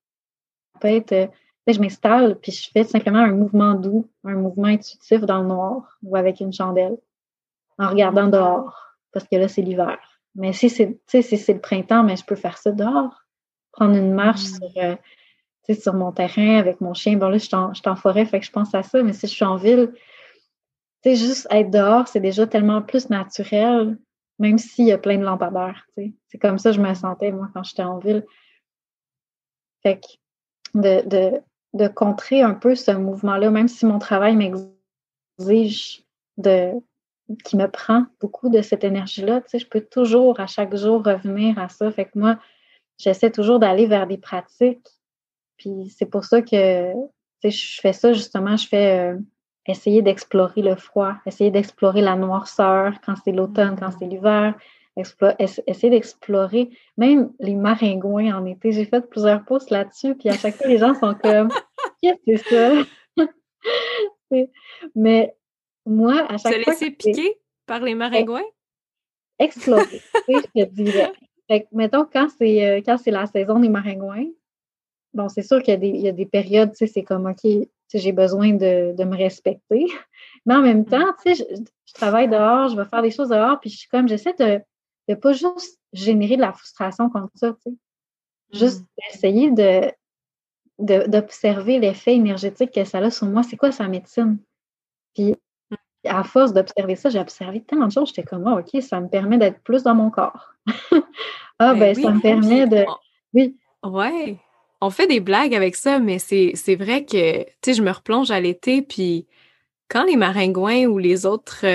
peut être, tu sais, je m'installe puis je fais simplement un mouvement doux, un mouvement intuitif dans le noir ou avec une chandelle, en regardant dehors, parce que là, c'est l'hiver. Mais si c'est le printemps, mais je peux faire ça dehors, prendre une marche sur mon terrain avec mon chien. Bon, là, je suis en forêt, fait que je pense à ça, mais si je suis en ville, tu sais, juste être dehors, c'est déjà tellement plus naturel, même s'il y a plein de lampadaires, tu sais. C'est comme ça que je me sentais, moi, quand j'étais en ville. Fait que de contrer un peu ce mouvement-là, même si mon travail m'exige qui me prend beaucoup de cette énergie-là, tu sais, je peux toujours, à chaque jour, revenir à ça. Fait que moi, j'essaie toujours d'aller vers des pratiques. Puis c'est pour ça que, tu sais, je fais ça, justement, je fais... essayer d'explorer le froid, essayer d'explorer la noirceur quand c'est l'automne, quand c'est l'hiver, essayer d'explorer même les maringouins en été. J'ai fait plusieurs posts là-dessus, puis à chaque fois, les gens sont comme « Qu'est-ce que c'est ça? » Mais moi, à chaque fois... Se laisser piquer par les maringouins? Explorer, je te dirais. Fait que, mettons, quand c'est la saison des maringouins, bon, c'est sûr qu'il y a des périodes, tu sais, c'est comme « OK, j'ai besoin de me respecter. » Mais en même temps, tu sais, je travaille dehors, je vais faire des choses dehors, puis je suis comme, j'essaie de pas juste générer de la frustration contre ça, tu sais. Juste essayer d'observer l'effet énergétique que ça a sur moi. C'est quoi sa médecine? Puis, à force d'observer ça, j'ai observé tellement de choses, j'étais comme, oh, OK, ça me permet d'être plus dans mon corps. Ah, ben, oui, ça me permet de... Oui. Ouais. On fait des blagues avec ça, mais c'est vrai que, tu sais, je me replonge à l'été, puis quand les maringouins ou les autres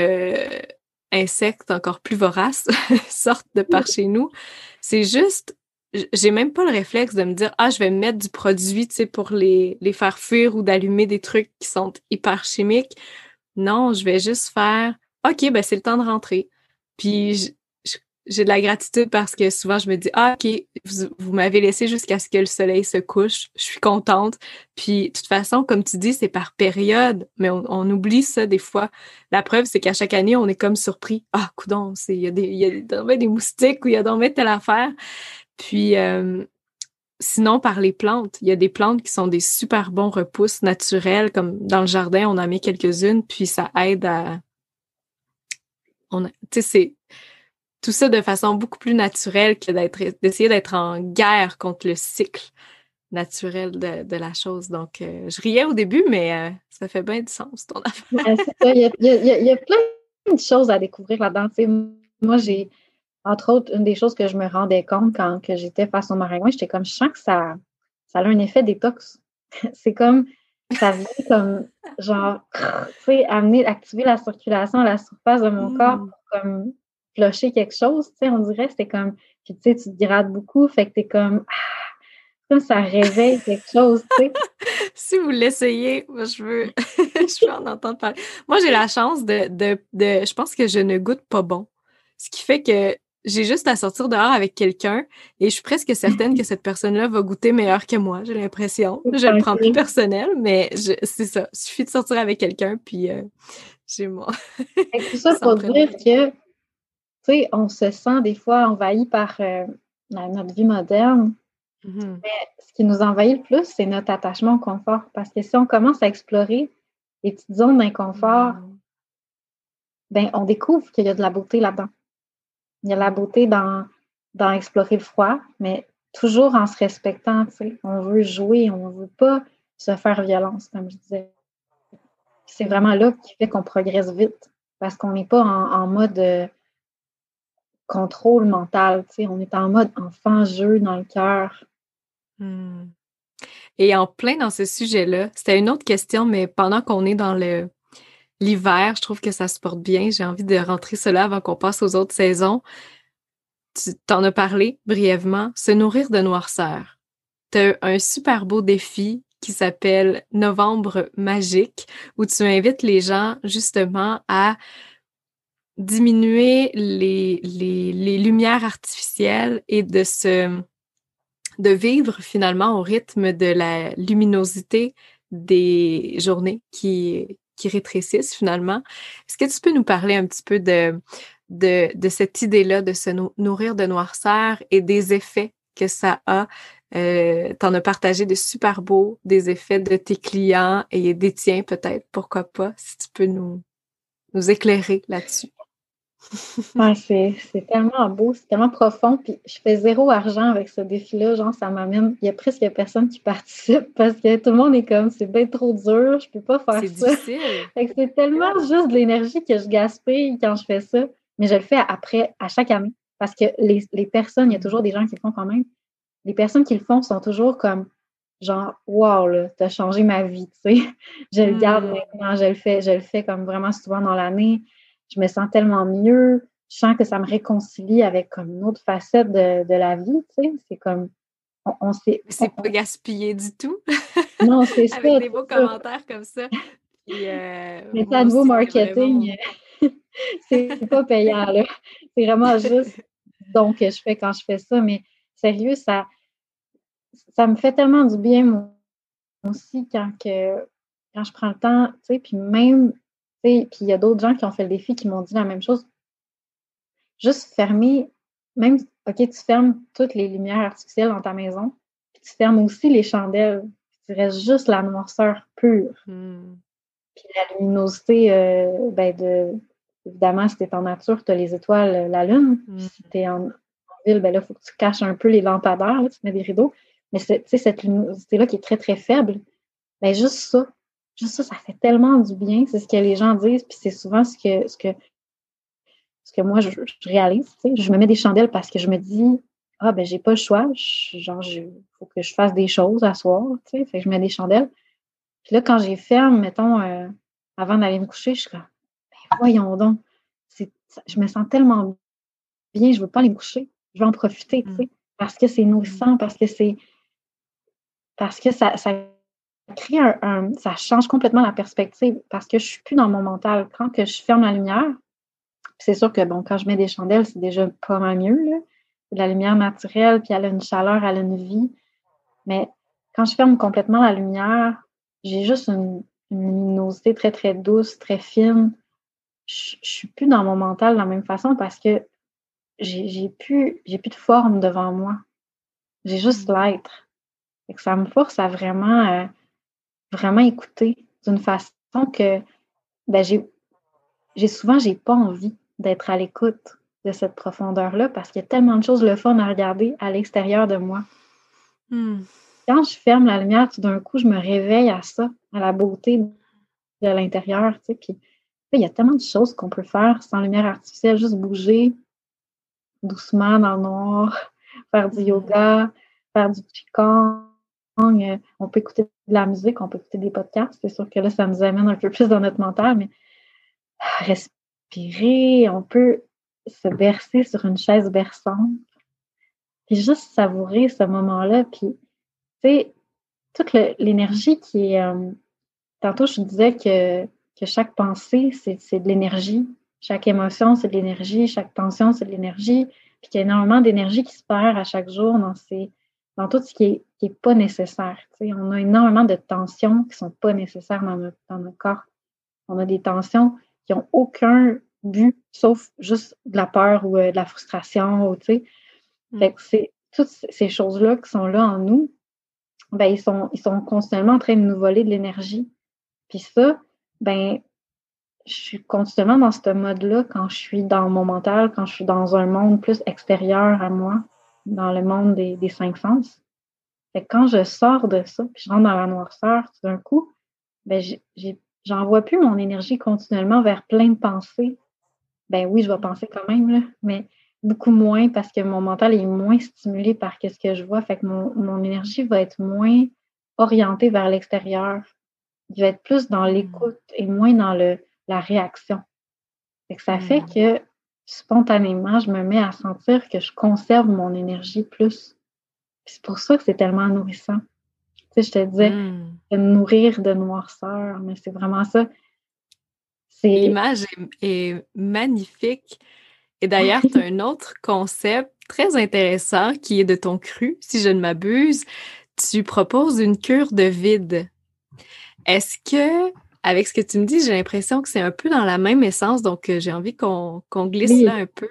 insectes encore plus voraces sortent de par chez nous, c'est juste, j'ai même pas le réflexe de me dire « Ah, je vais mettre du produit, tu sais, pour les faire fuir ou d'allumer des trucs qui sont hyper chimiques. » Non, je vais juste faire « OK, ben c'est le temps de rentrer. » Puis j'ai de la gratitude parce que souvent, je me dis « Ah, OK, vous m'avez laissé jusqu'à ce que le soleil se couche. Je suis contente. » Puis, de toute façon, comme tu dis, c'est par période, mais on oublie ça des fois. La preuve, c'est qu'à chaque année, on est comme surpris. « Ah, coudonc, il y a des moustiques ou il y a donc telle affaire. » Puis, sinon, par les plantes. Il y a des plantes qui sont des super bons repousses naturels, comme dans le jardin, on a mis quelques-unes, puis ça aide à... Tu sais, c'est... Tout ça de façon beaucoup plus naturelle que d'essayer d'être en guerre contre le cycle naturel de la chose. Donc, je riais au début, mais ça fait bien du sens, ton affaire. Ouais, c'est ça. Il y a plein de choses à découvrir là-dedans. T'sais, moi, j'ai, entre autres, une des choses que je me rendais compte quand j'étais face au maringouin, j'étais comme, je sens que ça a un effet détox. C'est comme, ça vient comme, genre, tu sais, activer la circulation à la surface de mon corps pour comme... clocher quelque chose, tu sais, on dirait, c'était comme, puis tu sais, tu te grades beaucoup, fait que t'es comme, ah, comme ça réveille quelque chose, tu sais. Si vous l'essayez, moi, je veux en entendre parler. Moi, j'ai la chance je pense que je ne goûte pas bon. Ce qui fait que j'ai juste à sortir dehors avec quelqu'un et je suis presque certaine que cette personne-là va goûter meilleur que moi, j'ai l'impression. Je le prends plus personnel, mais c'est ça. Il suffit de sortir avec quelqu'un, puis j'ai moi. Tout ça pour dire que, tu sais, on se sent des fois envahi par notre vie moderne, mais ce qui nous envahit le plus, c'est notre attachement au confort. Parce que si on commence à explorer les petites zones d'inconfort, ben, on découvre qu'il y a de la beauté là-dedans. Il y a la beauté dans explorer le froid, mais toujours en se respectant, tu sais. On veut jouer, on ne veut pas se faire violence, comme je disais. C'est vraiment là qui fait qu'on progresse vite, parce qu'on n'est pas en mode contrôle mental, tu sais. On est en mode enfant-jeu dans le cœur. Et en plein dans ce sujet-là, c'était une autre question, mais pendant qu'on est dans l'hiver, je trouve que ça se porte bien. J'ai envie de rentrer cela avant qu'on passe aux autres saisons. Tu t'en as parlé brièvement. Se nourrir de noirceur. Tu as un super beau défi qui s'appelle Novembre magique, où tu invites les gens justement à diminuer les lumières artificielles et de vivre finalement au rythme de la luminosité des journées qui rétrécissent finalement. Est-ce que tu peux nous parler un petit peu de cette idée-là de se nourrir de noirceur et des effets que ça a? T'en as partagé de super beaux, des effets de tes clients et des tiens peut-être, pourquoi pas, si tu peux nous éclairer là-dessus. Ouais, c'est tellement beau, c'est tellement profond, puis je fais zéro argent avec ce défi-là, genre ça m'amène, il y a presque personne qui participe parce que tout le monde est comme, c'est bien trop dur, je peux pas faire ça. C'est difficile. Fait que c'est tellement juste de l'énergie que je gaspille quand je fais ça, mais je le fais après, à chaque année, parce que les personnes, il y a toujours des gens qui le font quand même, les personnes qui le font sont toujours comme, genre, wow, là, t'as changé ma vie, tu sais, je le garde maintenant, je le fais comme vraiment souvent dans l'année. Je me sens tellement mieux. Je sens que ça me réconcilie avec comme une autre facette de la vie, tu sais. C'est comme... on s'est... C'est pas gaspillé du tout. Non, c'est ça. Avec des beaux commentaires comme ça. Puis, mais ça, nouveau marketing, vraiment... c'est pas payant, là. C'est vraiment juste donc que je fais quand je fais ça. Mais sérieux, ça me fait tellement du bien, moi aussi, quand je prends le temps, tu sais, puis même... Puis il y a d'autres gens qui ont fait le défi qui m'ont dit la même chose. Juste fermer, même, OK, tu fermes toutes les lumières artificielles dans ta maison, puis tu fermes aussi les chandelles, puis tu restes juste la noirceur pure. Puis la luminosité, évidemment, si tu es en nature, tu as les étoiles, la lune. Puis si tu es en ville, ben là, il faut que tu caches un peu les lampadaires, là, tu mets des rideaux. Mais tu sais, cette luminosité-là qui est très, très faible, ben juste ça, ça fait tellement du bien. C'est ce que les gens disent, puis c'est souvent ce que moi, je réalise. Tu sais, je me mets des chandelles parce que je me dis, j'ai pas le choix. Faut que je fasse des choses à soir. Tu sais, fait que je mets des chandelles. Puis là, quand j'ai ferme, mettons, avant d'aller me coucher, je suis comme, voyons donc. Je me sens tellement bien, je veux pas aller me coucher. Je vais en profiter, tu sais, parce que c'est nourrissant, parce que ça crée ça change complètement la perspective parce que je ne suis plus dans mon mental. Quand que je ferme la lumière, c'est sûr que bon, quand je mets des chandelles, c'est déjà pas mal mieux, là. C'est de la lumière naturelle, puis elle a une chaleur, elle a une vie. Mais quand je ferme complètement la lumière, j'ai juste une luminosité très, très douce, très fine. Je ne suis plus dans mon mental de la même façon parce que j'ai plus de forme devant moi. J'ai juste l'être. Fait que ça me force à vraiment... vraiment écouter d'une façon que j'ai pas envie d'être à l'écoute de cette profondeur-là parce qu'il y a tellement de choses le fun à regarder à l'extérieur de moi. Quand je ferme la lumière, tout d'un coup, je me réveille à ça, à la beauté de l'intérieur, tu sais, puis il y a tellement de choses qu'on peut faire sans lumière artificielle, juste bouger doucement dans le noir, faire du yoga, faire du qigong. On peut écouter de la musique, on peut écouter des podcasts. C'est sûr que là, ça nous amène un peu plus dans notre mental, mais respirer, on peut se bercer sur une chaise berçante, puis juste savourer ce moment-là. Puis, tu sais, toute l'énergie qui est... tantôt, je disais que chaque pensée, c'est de l'énergie. Chaque émotion, c'est de l'énergie. Chaque tension, c'est de l'énergie. Puis qu'il y a énormément d'énergie qui se perd à chaque jour dans tout ce qui est pas nécessaire. T'sais, on a énormément de tensions qui sont pas nécessaires dans notre corps. On a des tensions qui n'ont aucun but, sauf juste de la peur ou de la frustration. Ou, t'sais. Fait que c'est toutes ces choses-là qui sont là en nous, ben, ils sont continuellement en train de nous voler de l'énergie. Puis ça, ben, je suis continuellement dans ce mode-là quand je suis dans mon mental, quand je suis dans un monde plus extérieur à moi, dans le monde des cinq sens. Fait que quand je sors de ça, puis je rentre dans la noirceur, tout d'un coup, ben, j'envoie plus mon énergie continuellement vers plein de pensées. Ben oui, je vais penser quand même, là, mais beaucoup moins parce que mon mental est moins stimulé par ce que je vois. Fait que mon énergie va être moins orientée vers l'extérieur. Je vais être plus dans l'écoute et moins dans la réaction. Fait que ça fait que spontanément, je me mets à sentir que je conserve mon énergie plus. Puis c'est pour ça que c'est tellement nourrissant. Tu sais, je te disais, de nourrir de noirceur, mais c'est vraiment ça. L'image est magnifique. Et d'ailleurs, tu as un autre concept très intéressant qui est de ton cru, si je ne m'abuse. Tu proposes une cure de vide. Est-ce que, avec ce que tu me dis, j'ai l'impression que c'est un peu dans la même essence, donc j'ai envie qu'on glisse là un peu.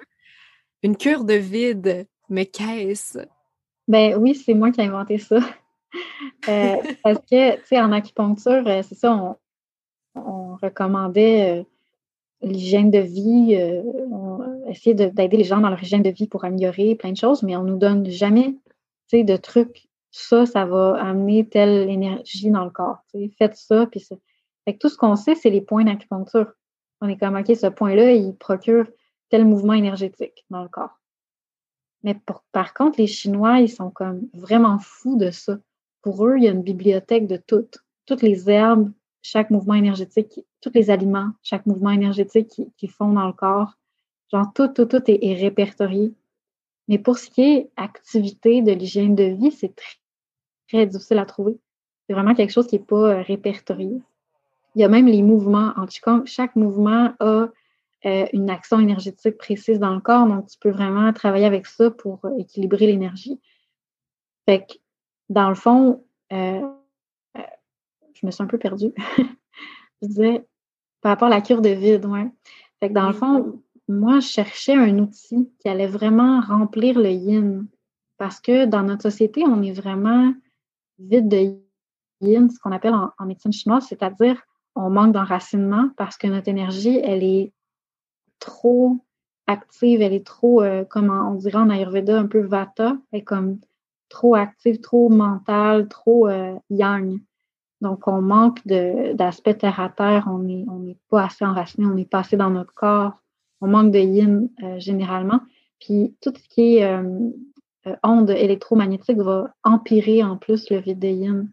Une cure de vide, mais qu'est-ce? Ben oui, c'est moi qui ai inventé ça. Parce que, tu sais, en acupuncture, c'est ça, on recommandait l'hygiène de vie, on essayait d'aider les gens dans leur hygiène de vie pour améliorer plein de choses, mais on ne nous donne jamais, tu sais, de trucs. Ça va amener telle énergie dans le corps. T'sais. Faites ça, puis ça. Fait que tout ce qu'on sait, c'est les points d'acupuncture. On est comme, OK, ce point-là, il procure tel mouvement énergétique dans le corps. Mais par contre, les Chinois, ils sont comme vraiment fous de ça. Pour eux, il y a une bibliothèque de toutes les herbes, chaque mouvement énergétique, tous les aliments, chaque mouvement énergétique qu'ils font dans le corps. Genre, tout est répertorié. Mais pour ce qui est activité de l'hygiène de vie, c'est très difficile à trouver. C'est vraiment quelque chose qui n'est pas répertorié. Il y a même les mouvements en Qigong. Chaque mouvement a une action énergétique précise dans le corps, donc tu peux vraiment travailler avec ça pour équilibrer l'énergie. Fait que, dans le fond, je me suis un peu perdue. Je disais, par rapport à la cure de vide, ouais. Fait que, dans le fond, moi, je cherchais un outil qui allait vraiment remplir le yin. Parce que dans notre société, on est vraiment vide de yin, ce qu'on appelle en médecine chinoise, c'est-à-dire on manque d'enracinement parce que notre énergie, elle est trop active, elle est trop, comme on dirait en ayurveda, un peu vata, elle est comme trop active, trop mentale, trop yang. Donc, on manque d'aspect terre-à-terre, on n'est pas assez enraciné, on n'est pas assez dans notre corps, on manque de yin généralement. Puis, tout ce qui est onde électromagnétique va empirer en plus le vide de yin.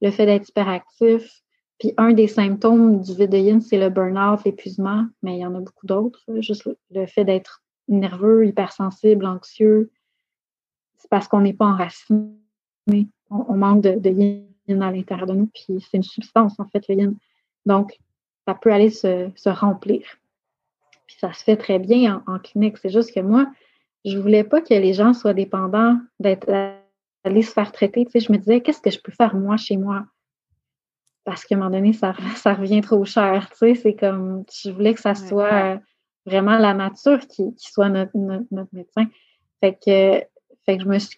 Le fait d'être hyperactif, puis un des symptômes du vide de yin, c'est le burn-out, l'épuisement, mais il y en a beaucoup d'autres. Juste le fait d'être nerveux, hypersensible, anxieux, c'est parce qu'on n'est pas enraciné. On manque de yin à l'intérieur de nous, puis c'est une substance, en fait, le yin. Donc, ça peut aller se remplir. Puis ça se fait très bien en clinique. C'est juste que moi, je voulais pas que les gens soient dépendants d'aller se faire traiter. Tu sais, je me disais, qu'est-ce que je peux faire moi chez moi? Parce qu'à un moment donné, ça revient trop cher. Tu sais, c'est comme, je voulais que ça soit vraiment la nature qui soit notre médecin. Fait que je me suis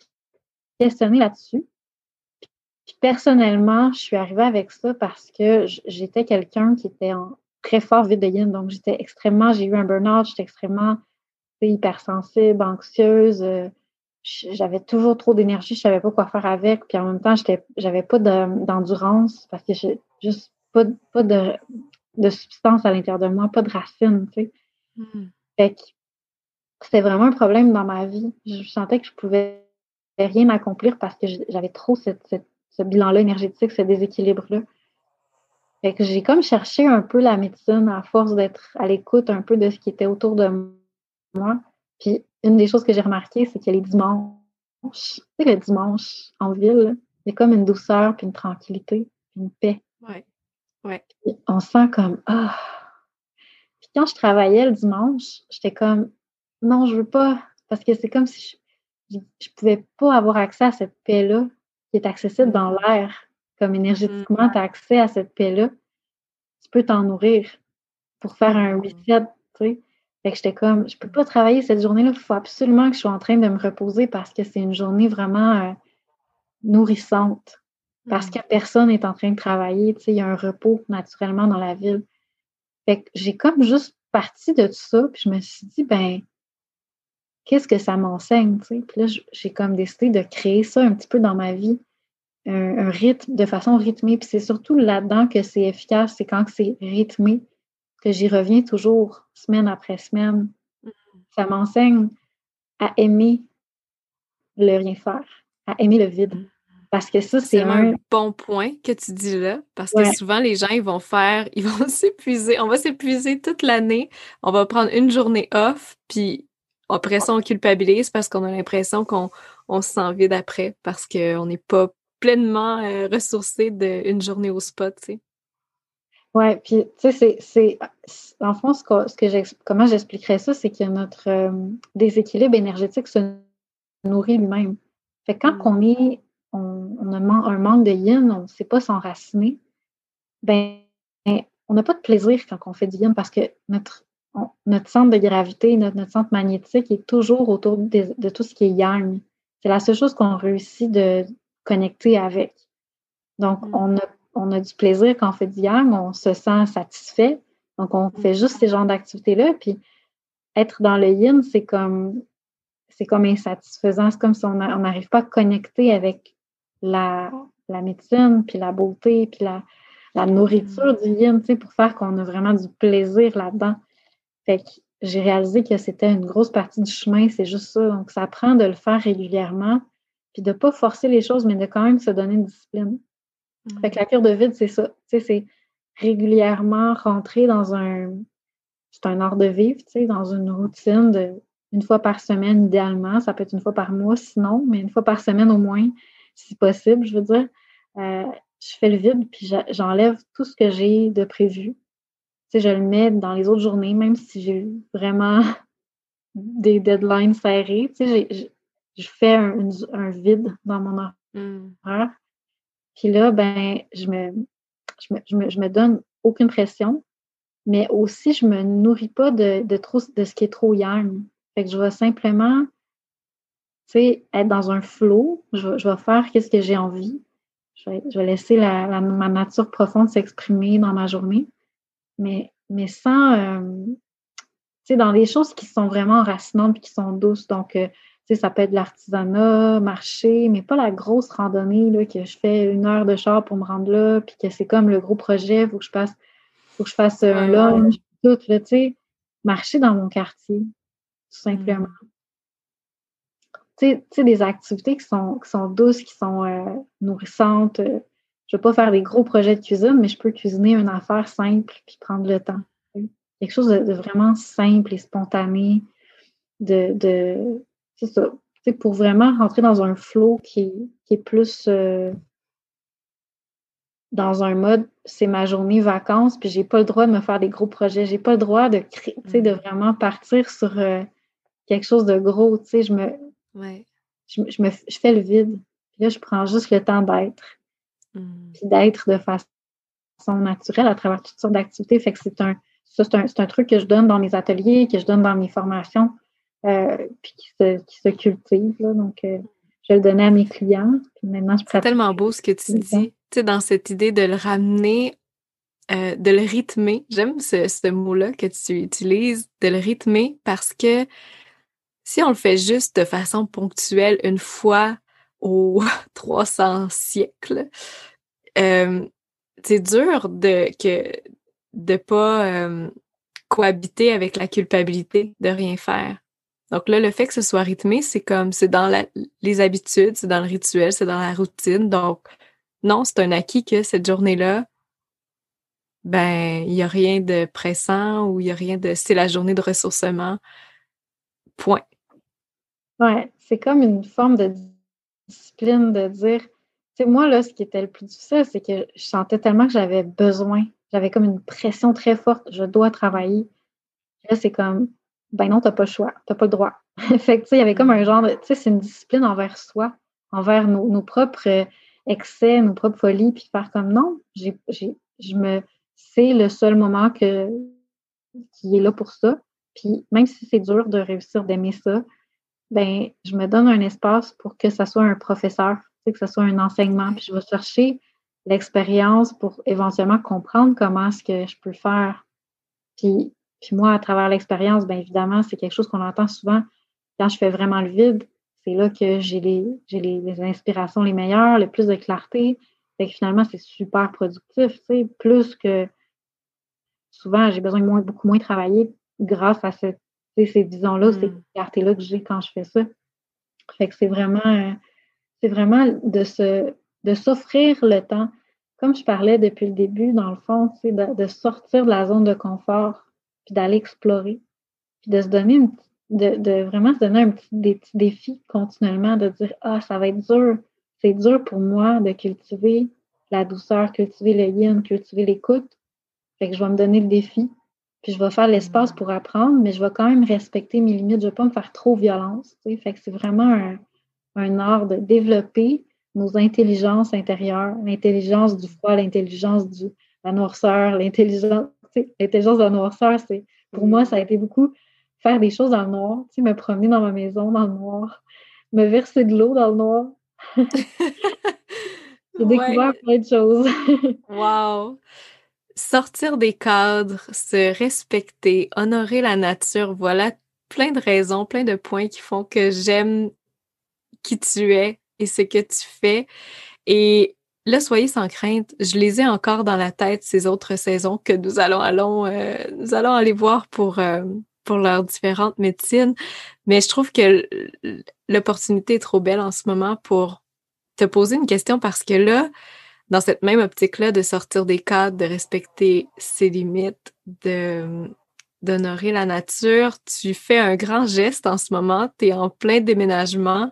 questionnée là-dessus. Puis personnellement, je suis arrivée avec ça parce que j'étais quelqu'un qui était en très fort vide de yin. Donc, j'ai eu un burn-out, j'étais extrêmement hypersensible, anxieuse, j'avais toujours trop d'énergie, je ne savais pas quoi faire avec, puis en même temps, j'avais pas d'endurance parce que j'ai juste pas de substance à l'intérieur de moi, pas de racine, tu sais. Fait que c'était vraiment un problème dans ma vie. Je sentais que je ne pouvais rien accomplir parce que j'avais trop ce bilan-là énergétique, ce déséquilibre-là. Fait que j'ai comme cherché un peu la médecine à force d'être à l'écoute un peu de ce qui était autour de moi. Puis une des choses que j'ai remarqué, c'est que les dimanches, tu sais, le dimanche en ville, il y a comme une douceur, puis une tranquillité, puis une paix. Ouais. Puis on sent comme, ah! Puis quand je travaillais le dimanche, j'étais comme, non, je veux pas, parce que c'est comme si je pouvais pas avoir accès à cette paix-là qui est accessible dans l'air. Comme énergétiquement, tu as accès à cette paix-là, tu peux t'en nourrir pour faire un reset, tu sais. Fait que j'étais comme, je peux pas travailler cette journée-là, il faut absolument que je sois en train de me reposer parce que c'est une journée vraiment nourrissante. Parce que personne n'est en train de travailler, tu sais, il y a un repos naturellement dans la ville. Fait que j'ai comme juste parti de tout ça, puis je me suis dit, ben, qu'est-ce que ça m'enseigne, tu sais? Puis là, j'ai comme décidé de créer ça un petit peu dans ma vie, un rythme, de façon rythmée. Puis c'est surtout là-dedans que c'est efficace, c'est quand c'est rythmé, que j'y reviens toujours, semaine après semaine. Ça m'enseigne à aimer le rien faire, à aimer le vide. Parce que ça, c'est un bon point que tu dis là, parce que souvent, les gens, ils vont s'épuiser. On va s'épuiser toute l'année. On va prendre une journée off, puis après ça, on culpabilise parce qu'on a l'impression qu'on se sent vide après, parce qu'on n'est pas pleinement ressourcé d'une journée au spa, tu sais. Oui, puis tu sais, c'est en fond, comment j'expliquerais ça, c'est que notre déséquilibre énergétique se nourrit lui-même. Fait que quand on a un manque de yin, on ne sait pas s'enraciner, ben on n'a pas de plaisir quand on fait du yin parce que notre centre de gravité, notre centre magnétique est toujours autour de tout ce qui est yang. C'est la seule chose qu'on réussit de connecter avec. Donc, on a du plaisir quand on fait du yang, on se sent satisfait. Donc, on fait juste ces genres d'activités-là. Puis, être dans le yin, c'est comme insatisfaisant. C'est comme si on n'arrive pas à connecter avec la médecine, puis la beauté, puis la nourriture du yin, tu sais, pour faire qu'on a vraiment du plaisir là-dedans. Fait que j'ai réalisé que c'était une grosse partie du chemin, c'est juste ça. Donc, ça prend de le faire régulièrement, puis de ne pas forcer les choses, mais de quand même se donner une discipline. Fait que la cure de vide, c'est ça. Tu sais, c'est régulièrement rentrer dans c'est un art de vivre, tu sais, dans une routine une fois par semaine, idéalement. Ça peut être une fois par mois, sinon, mais une fois par semaine au moins, si possible, je veux dire. Je fais le vide, puis j'enlève tout ce que j'ai de prévu. Tu sais, je le mets dans les autres journées, même si j'ai vraiment des deadlines serrées. Tu sais, je fais un vide dans mon horaire. Puis là, ben, je me donne aucune pression, mais aussi, je me nourris pas de ce qui est trop yang. Fait que je vais simplement, tu sais, être dans un flow. Je vais faire ce que j'ai envie. Je vais laisser ma nature profonde s'exprimer dans ma journée. Mais sans, tu sais, dans des choses qui sont vraiment enracinantes et qui sont douces. Donc, tu sais, ça peut être l'artisanat, marcher, mais pas la grosse randonnée là, que je fais 1 heure de char pour me rendre là, puis que c'est comme le gros projet, il faut que je fasse un lunch, tout, là, tu sais. Marcher dans mon quartier, tout simplement. Tu sais, des activités qui sont douces, qui sont nourrissantes. Je ne vais pas faire des gros projets de cuisine, mais je peux cuisiner une affaire simple, puis prendre le temps. Quelque chose de vraiment simple et spontané, c'est ça. C'est pour vraiment rentrer dans un flow qui est plus dans un mode, c'est ma journée vacances, puis j'ai pas le droit de me faire des gros projets. J'ai pas le droit de créer, de vraiment partir sur quelque chose de gros. Tu sais, je fais le vide. Puis là, je prends juste le temps d'être. Puis d'être de façon naturelle à travers toutes sortes d'activités. Fait que c'est un truc que je donne dans mes ateliers, que je donne dans mes formations. Puis qui se cultive. Là, donc, je le donnais à mes clients. Puis maintenant, c'est tellement beau ce que tu dis. Tu sais, dans cette idée de le ramener, de le rythmer. J'aime ce mot-là que tu utilises, de le rythmer, parce que si on le fait juste de façon ponctuelle une fois aux 300 siècles, c'est dur de pas cohabiter avec la culpabilité de rien faire. Donc là, le fait que ce soit rythmé, c'est dans les habitudes, c'est dans le rituel, c'est dans la routine. Donc, non, c'est un acquis que cette journée-là, ben, il n'y a rien de pressant ou il n'y a rien de... C'est la journée de ressourcement. Point. Ouais, c'est comme une forme de discipline de dire... Tu sais, moi, là, ce qui était le plus difficile, c'est que je sentais tellement que j'avais besoin. J'avais comme une pression très forte. Je dois travailler. Là, c'est comme, ben non, t'as pas le choix, t'as pas le droit. Fait que, tu sais, il y avait comme un genre de, tu sais, c'est une discipline envers soi, envers nos propres excès, nos propres folies, puis faire comme, non, c'est le seul moment qui est là pour ça. Puis même si c'est dur de réussir d'aimer ça, ben je me donne un espace pour que ça soit un professeur, que ça soit un enseignement. Puis je vais chercher l'expérience pour éventuellement comprendre comment est-ce que je peux faire. Puis moi, à travers l'expérience, bien évidemment, c'est quelque chose qu'on entend souvent. Quand je fais vraiment le vide, c'est là que j'ai les inspirations les meilleures, le plus de clarté. Fait que finalement, c'est super productif, tu sais, plus que souvent, j'ai besoin de beaucoup moins travailler grâce à ces visions-là, ces clartés-là que j'ai quand je fais ça. Fait que c'est vraiment de s'offrir le temps. Comme je parlais depuis le début, dans le fond, tu sais, de sortir de la zone de confort, puis d'aller explorer, puis de se donner de vraiment se donner des petits défis continuellement, de dire « Ah, ça va être dur ». C'est dur pour moi de cultiver la douceur, cultiver le yin, cultiver l'écoute. Fait que je vais me donner le défi, puis je vais faire l'espace pour apprendre, mais je vais quand même respecter mes limites. Je ne vais pas me faire trop violence. Tu sais. Fait que c'est vraiment un art de développer nos intelligences intérieures, l'intelligence du froid, l'intelligence de la noirceur, l'intelligence, tu sais, l'intelligence de la noirceur, c'est, pour moi, ça a été beaucoup faire des choses dans le noir, tu sais, me promener dans ma maison dans le noir, me verser de l'eau dans le noir. J'ai découvert plein de choses. Wow! Sortir des cadres, se respecter, honorer la nature, voilà plein de raisons, plein de points qui font que j'aime qui tu es et ce que tu fais. Et là, soyez sans crainte, je les ai encore dans la tête, ces autres saisons que nous allons aller voir pour leurs différentes médecines, mais je trouve que l'opportunité est trop belle en ce moment pour te poser une question, parce que là, dans cette même optique-là, de sortir des cadres, de respecter ses limites, d'honorer la nature, tu fais un grand geste en ce moment, tu es en plein déménagement,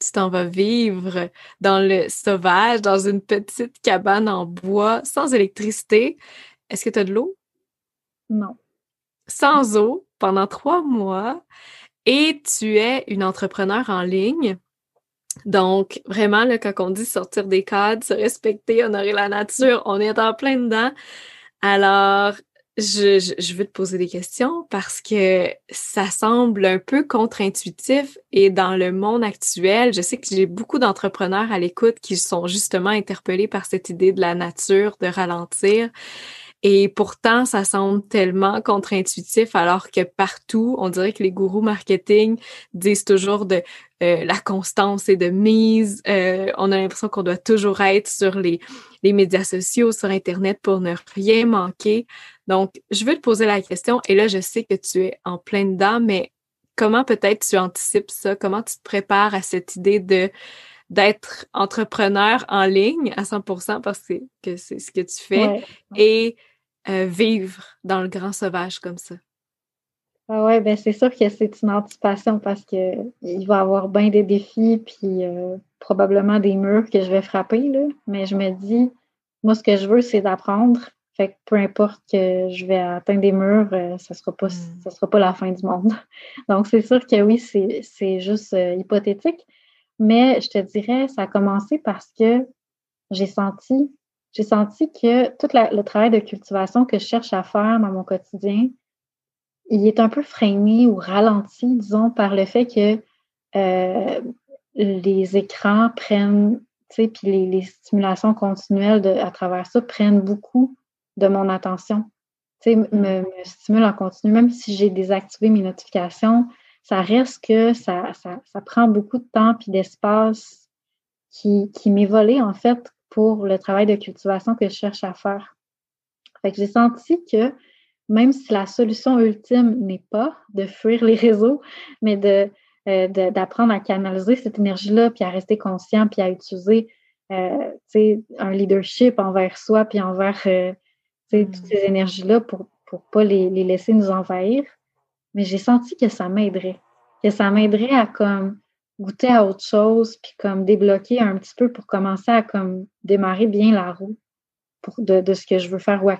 tu t'en vas vivre dans le sauvage, dans une petite cabane en bois, sans électricité. Est-ce que tu as de l'eau? Non. Sans eau, pendant 3 mois, et tu es une entrepreneure en ligne. Donc, vraiment, là, quand on dit sortir des cadres, se respecter, honorer la nature, on est en plein dedans. Alors, je veux te poser des questions parce que ça semble un peu contre-intuitif, et dans le monde actuel, je sais que j'ai beaucoup d'entrepreneurs à l'écoute qui sont justement interpellés par cette idée de la nature, de ralentir. Et pourtant, ça semble tellement contre-intuitif, alors que partout, on dirait que les gourous marketing disent toujours de la constance et de mise. On a l'impression qu'on doit toujours être sur les médias sociaux, sur Internet pour ne rien manquer. Donc, je veux te poser la question, et là, je sais que tu es en plein dedans, mais comment peut-être tu anticipes ça? Comment tu te prépares à cette idée d'être entrepreneur en ligne à 100% parce que c'est ce que tu fais, et vivre dans le grand sauvage comme ça? Ah ouais, ben c'est sûr que c'est une anticipation parce que il va y avoir bien des défis, puis probablement des murs que je vais frapper, là. Mais je me dis, moi, ce que je veux, c'est d'apprendre. Fait que peu importe que je vais atteindre des murs, ça sera pas la fin du monde. Donc, c'est sûr que oui, c'est juste hypothétique. Mais je te dirais, ça a commencé parce que j'ai senti que tout le travail de cultivation que je cherche à faire dans mon quotidien, il est un peu freiné ou ralenti, disons, par le fait que les écrans prennent, tu sais, puis les stimulations continuelles à travers ça prennent beaucoup de mon attention. Tu sais, me stimule en continu, même si j'ai désactivé mes notifications. Ça reste que ça prend beaucoup de temps puis d'espace qui m'est volé, en fait, pour le travail de cultivation que je cherche à faire. Fait que j'ai senti que même si la solution ultime n'est pas de fuir les réseaux, mais d'apprendre à canaliser cette énergie-là, puis à rester conscient, puis à utiliser un leadership envers soi, puis envers toutes ces énergies-là pour ne pas les laisser nous envahir. Mais j'ai senti que ça m'aiderait. Que ça m'aiderait à comme goûter à autre chose, puis comme débloquer un petit peu pour commencer à comme démarrer bien la roue de ce que je veux faire, ou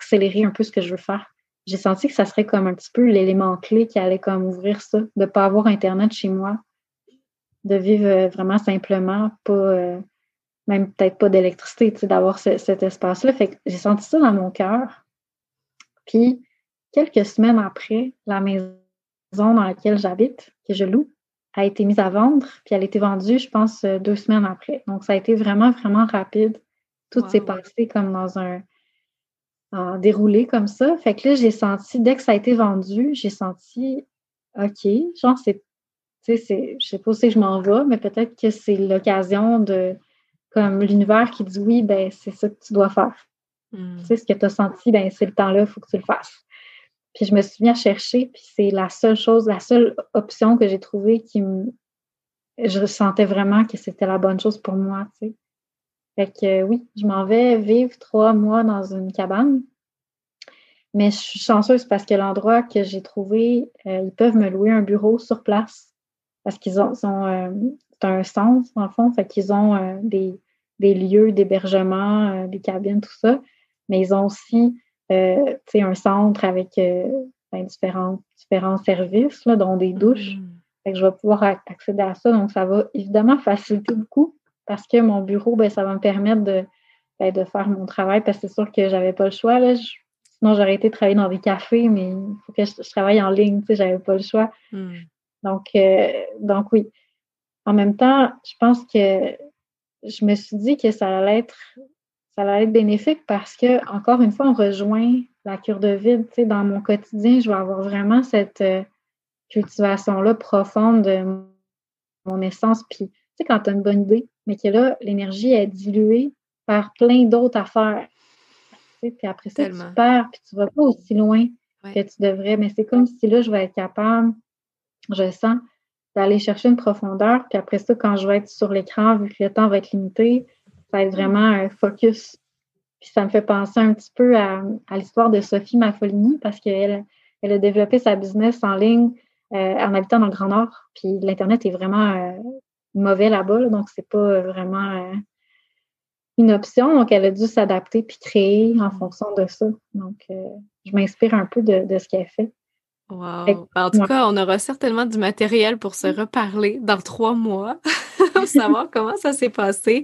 accélérer un peu ce que je veux faire. j'ai senti que ça serait comme un petit peu l'élément clé qui allait comme ouvrir ça, de ne pas avoir Internet chez moi, de vivre vraiment simplement, pas même peut-être pas d'électricité, tu sais, d'avoir cet espace-là. Fait que j'ai senti ça dans mon cœur. Puis, quelques semaines après, la maison dans laquelle j'habite, que je loue, a été mise à vendre, puis elle a été vendue, je pense, 2 semaines après. Donc, ça a été vraiment, vraiment rapide. Tout s'est passé comme dans un déroulé comme ça. Fait que là, j'ai senti, dès que ça a été vendu, j'ai senti, OK, genre, je sais pas si je m'en vais, mais peut-être que c'est l'occasion de, comme l'univers qui dit oui, ben c'est ça que tu dois faire. Tu sais, ce que tu as senti, ben c'est le temps-là, il faut que tu le fasses. Puis je me suis mis à chercher, puis c'est la seule chose, la seule option que j'ai trouvée je ressentais vraiment que c'était la bonne chose pour moi, tu sais. Fait que oui, je m'en vais vivre 3 mois dans une cabane, mais je suis chanceuse parce que l'endroit que j'ai trouvé, ils peuvent me louer un bureau sur place parce qu'ils ont c'est un centre, dans le fond, fait qu'ils ont des lieux d'hébergement, des cabines, tout ça, mais ils ont aussi un centre avec différents services, là, dont des douches. Fait que je vais pouvoir accéder à ça. Donc, ça va évidemment faciliter beaucoup parce que mon bureau, ça va me permettre de faire mon travail parce que c'est sûr que j'avais pas le choix. Là. Sinon, j'aurais été travailler dans des cafés, mais il faut que je travaille en ligne. J'avais pas le choix. Donc, oui. En même temps, je pense que je me suis dit que ça allait être bénéfique parce que, encore une fois, on rejoint la cure de vide. Tu sais, dans mon quotidien, je vais avoir vraiment cette cultivation-là profonde de mon essence. Puis, tu sais, quand tu as une bonne idée, mais que là, l'énergie est diluée par plein d'autres affaires. Tu sais, puis après ça, tu perds, puis tu ne vas pas aussi loin que tu devrais. Mais c'est comme si là, je vais être capable, je sens, d'aller chercher une profondeur. Puis après ça, quand je vais être sur l'écran, vu que le temps va être limité, ça va être vraiment un focus. Puis ça me fait penser un petit peu à l'histoire de Sophie Maffolini parce qu'elle a développé sa business en ligne en habitant dans le Grand Nord. Puis l'Internet est vraiment mauvais là-bas, là, donc c'est pas vraiment une option. Donc elle a dû s'adapter puis créer en fonction de ça. Donc je m'inspire un peu de ce qu'elle fait. Wow! En tout cas, on aura certainement du matériel pour se reparler dans 3 mois pour savoir comment ça s'est passé.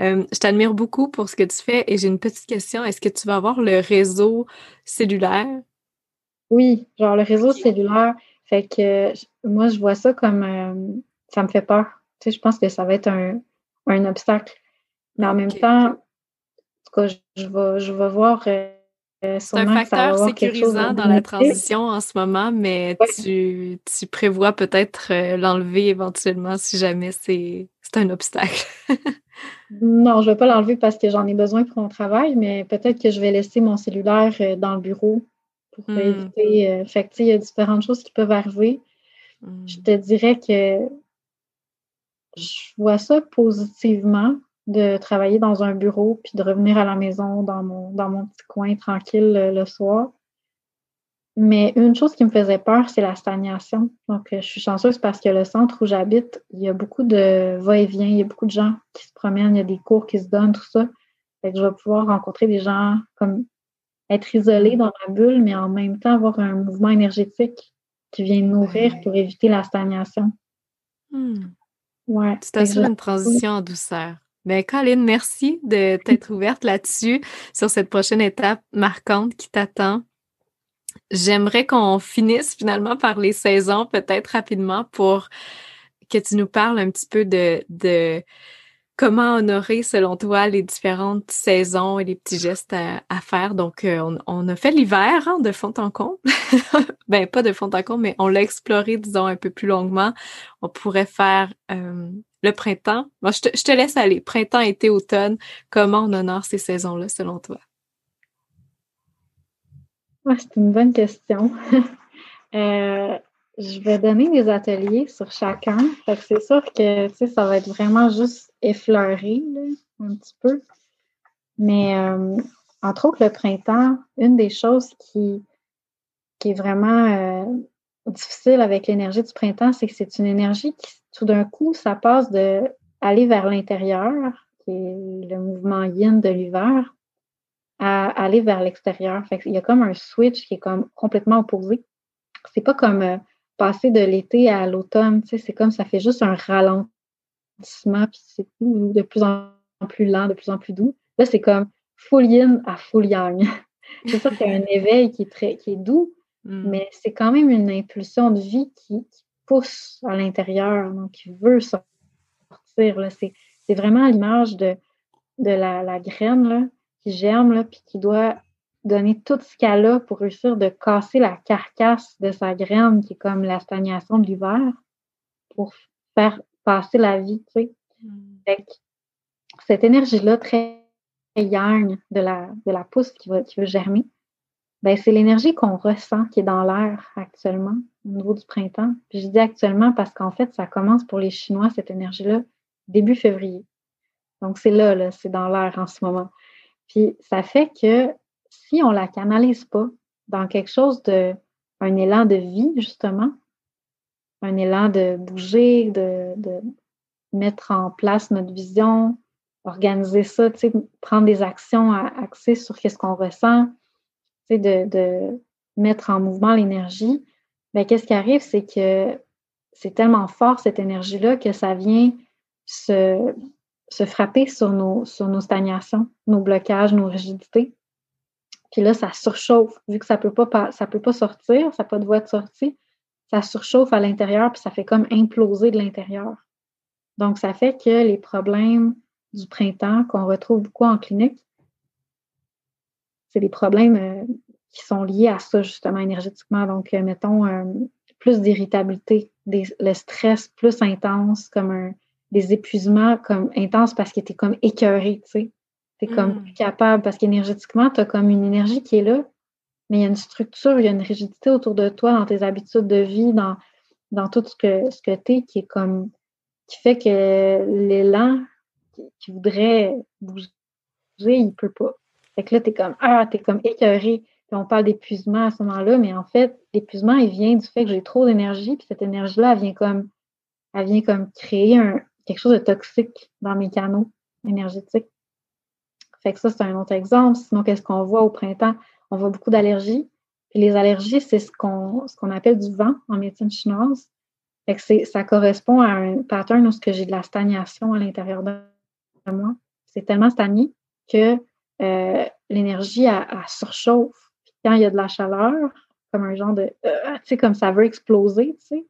Je t'admire beaucoup pour ce que tu fais et j'ai une petite question. Est-ce que tu vas avoir le réseau cellulaire? Oui, genre le réseau cellulaire. Fait que moi, je vois ça comme... ça me fait peur. Tu sais, je pense que ça va être un obstacle. Mais en même temps, en tout cas, je vais voir... c'est un facteur sécurisant dans la transition en ce moment, mais tu prévois peut-être l'enlever éventuellement si jamais c'est un obstacle. Non, je ne vais pas l'enlever parce que j'en ai besoin pour mon travail, mais peut-être que je vais laisser mon cellulaire dans le bureau pour éviter. Fait que, tu sais, il y a différentes choses qui peuvent arriver. Je te dirais que je vois ça positivement, de travailler dans un bureau puis de revenir à la maison dans mon petit coin tranquille le soir. Mais une chose qui me faisait peur, c'est la stagnation. Donc, je suis chanceuse parce que le centre où j'habite, il y a beaucoup de va-et-vient, il y a beaucoup de gens qui se promènent, il y a des cours qui se donnent, tout ça. Fait que je vais pouvoir rencontrer des gens, comme être isolée dans ma bulle, mais en même temps avoir un mouvement énergétique qui vient nourrir pour éviter la stagnation. Ouais. Tu t'assures une transition en douceur. Bien, Colline, merci de t'être ouverte là-dessus, sur cette prochaine étape marquante qui t'attend. J'aimerais qu'on finisse finalement par les saisons, peut-être rapidement, pour que tu nous parles un petit peu de comment honorer, selon toi, les différentes saisons et les petits gestes à faire. Donc, on a fait l'hiver de fond en comble. Ben, pas de fond en comble, mais on l'a exploré, disons, un peu plus longuement. On pourrait faire... le printemps, bon, je te laisse aller. Printemps, été, automne, comment on honore ces saisons-là, selon toi? Ouais, c'est une bonne question. Je vais donner des ateliers sur chacun. Fait que c'est sûr que ça va être vraiment juste effleuré là, un petit peu. Mais entre autres, le printemps, une des choses qui est vraiment difficile avec l'énergie du printemps, c'est que c'est une énergie qui tout d'un coup, ça passe d'aller vers l'intérieur, qui est le mouvement yin de l'hiver, à aller vers l'extérieur. Fait qu'il y a comme un switch qui est comme complètement opposé. C'est pas comme passer de l'été à l'automne, tu sais, c'est comme ça fait juste un ralentissement, puis c'est tout, de plus en plus lent, de plus en plus doux. Là, c'est comme full yin à full yang. C'est sûr qu'il y a un éveil qui est doux, mais c'est quand même une impulsion de vie qui pousse à l'intérieur, donc qui veut sortir. Là. C'est vraiment l'image de la graine là, qui germe, là, puis qui doit donner tout ce qu'elle a pour réussir de casser la carcasse de sa graine, qui est comme la stagnation de l'hiver, pour faire passer la vie. Tu sais. Fait que cette énergie-là très yang de la pousse qui veut germer, ben, c'est l'énergie qu'on ressent qui est dans l'air actuellement, au niveau du printemps. Puis je dis actuellement parce qu'en fait, ça commence pour les Chinois, cette énergie-là, début février. Donc c'est là, c'est dans l'air en ce moment. Puis ça fait que si on la canalise pas dans quelque chose un élan de vie, justement, un élan de bouger, de mettre en place notre vision, organiser ça, tu sais, prendre des actions axées sur ce qu'on ressent, tu sais, de mettre en mouvement l'énergie, bien, qu'est-ce qui arrive, c'est que c'est tellement fort, cette énergie-là, que ça vient se frapper sur nos stagnations, nos blocages, nos rigidités. Puis là, ça surchauffe. Vu que ça peut pas sortir, ça n'a pas de voie de sortie, ça surchauffe à l'intérieur, puis ça fait comme imploser de l'intérieur. Donc, ça fait que les problèmes du printemps qu'on retrouve beaucoup en clinique, c'est des problèmes qui sont liés à ça, justement, énergétiquement. Donc, mettons, plus d'irritabilité, le stress plus intense, comme des épuisements comme intenses parce que tu es comme écœuré, tu sais. T'es comme plus capable, parce qu'énergétiquement, t'as comme une énergie qui est là, mais il y a une structure, il y a une rigidité autour de toi, dans tes habitudes de vie, dans tout ce que t'es, qui est comme, qui fait que l'élan qui voudrait bouger, il peut pas. Fait que là, t'es comme écœuré. Puis on parle d'épuisement à ce moment-là, mais en fait, l'épuisement, il vient du fait que j'ai trop d'énergie, puis cette énergie-là, elle vient comme créer quelque chose de toxique dans mes canaux énergétiques. Fait que ça, c'est un autre exemple. Sinon, qu'est-ce qu'on voit au printemps? On voit beaucoup d'allergies. Puis les allergies, c'est ce qu'on appelle du vent en médecine chinoise. Fait que ça correspond à un pattern où j'ai de la stagnation à l'intérieur de moi. C'est tellement stagné que l'énergie, elle surchauffe. Puis quand il y a de la chaleur, comme un genre de... tu sais, comme ça veut exploser, tu sais.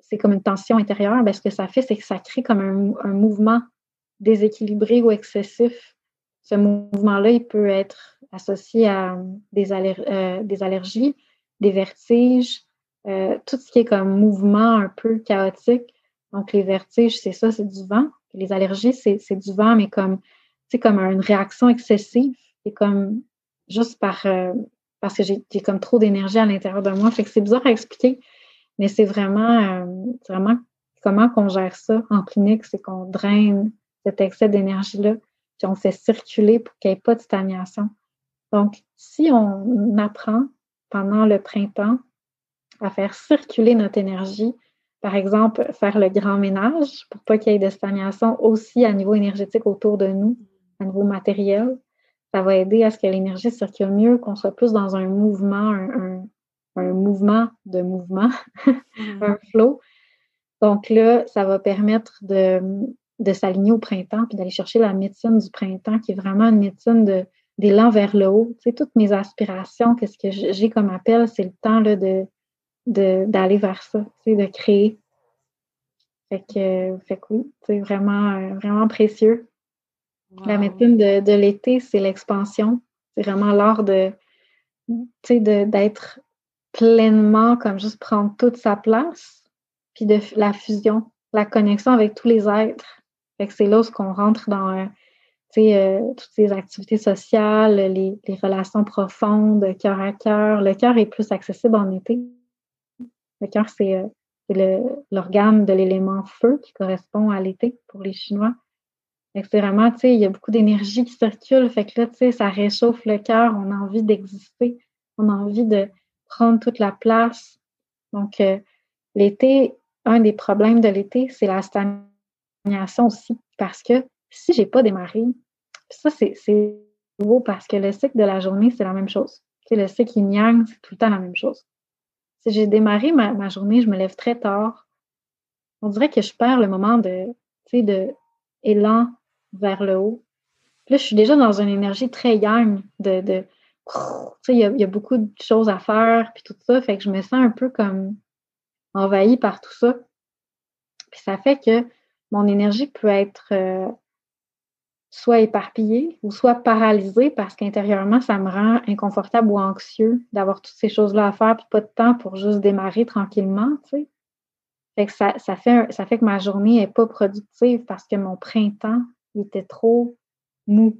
C'est comme une tension intérieure. Bien, ce que ça fait, c'est que ça crée comme un mouvement déséquilibré ou excessif. Ce mouvement-là, il peut être associé à des allergies, des vertiges, tout ce qui est comme mouvement un peu chaotique. Donc, les vertiges, c'est ça, c'est du vent. Les allergies, c'est du vent, mais comme, tu sais, comme une réaction excessive. C'est comme juste parce que j'ai comme trop d'énergie à l'intérieur de moi. Fait que c'est bizarre à expliquer, mais c'est vraiment comment qu'on gère ça en clinique, c'est qu'on draine cet excès d'énergie-là, puis on fait circuler pour qu'il n'y ait pas de stagnation. Donc, si on apprend pendant le printemps à faire circuler notre énergie, par exemple, faire le grand ménage pour pas qu'il y ait de stagnation aussi à niveau énergétique autour de nous, à niveau matériel, ça va aider à ce que l'énergie circule mieux, qu'on soit plus dans un mouvement, un mouvement de mouvement, un flow. Donc là, ça va permettre de s'aligner au printemps, puis d'aller chercher la médecine du printemps, qui est vraiment une médecine d'élan vers le haut. Tu sais, toutes mes aspirations, qu'est-ce que j'ai comme appel, c'est le temps là, d'aller vers ça, tu sais, de créer. Fait que oui, c'est vraiment, vraiment précieux. Wow. La médecine de l'été, c'est l'expansion. C'est vraiment l'art tu sais, d'être pleinement, comme juste prendre toute sa place, puis de la fusion, la connexion avec tous les êtres. Fait que c'est là où on rentre dans toutes ces activités sociales, les relations profondes, cœur à cœur. Le cœur est plus accessible en été. Le cœur, c'est l'organe de l'élément feu qui correspond à l'été pour les Chinois. Fait que c'est vraiment, tu sais, il y a beaucoup d'énergie qui circule. Fait que là, tu sais, ça réchauffe le cœur. On a envie d'exister. On a envie de prendre toute la place. Donc, l'été... Un des problèmes de l'été, c'est la stagnation aussi. Parce que si je n'ai pas démarré, ça, c'est gros parce que le cycle de la journée, c'est la même chose. Tu sais, le cycle yin-yang, c'est tout le temps la même chose. Si j'ai démarré ma journée, je me lève très tard. On dirait que je perds le moment de élan vers le haut. Puis là, je suis déjà dans une énergie très yang, il y a beaucoup de choses à faire, puis tout ça, fait que je me sens un peu comme envahie par tout ça. Puis ça fait que mon énergie peut être soit éparpillée ou soit paralysée parce qu'intérieurement, ça me rend inconfortable ou anxieux d'avoir toutes ces choses-là à faire puis pas de temps pour juste démarrer tranquillement, tu sais. Fait que ça fait que ma journée n'est pas productive parce que mon printemps il était trop mou,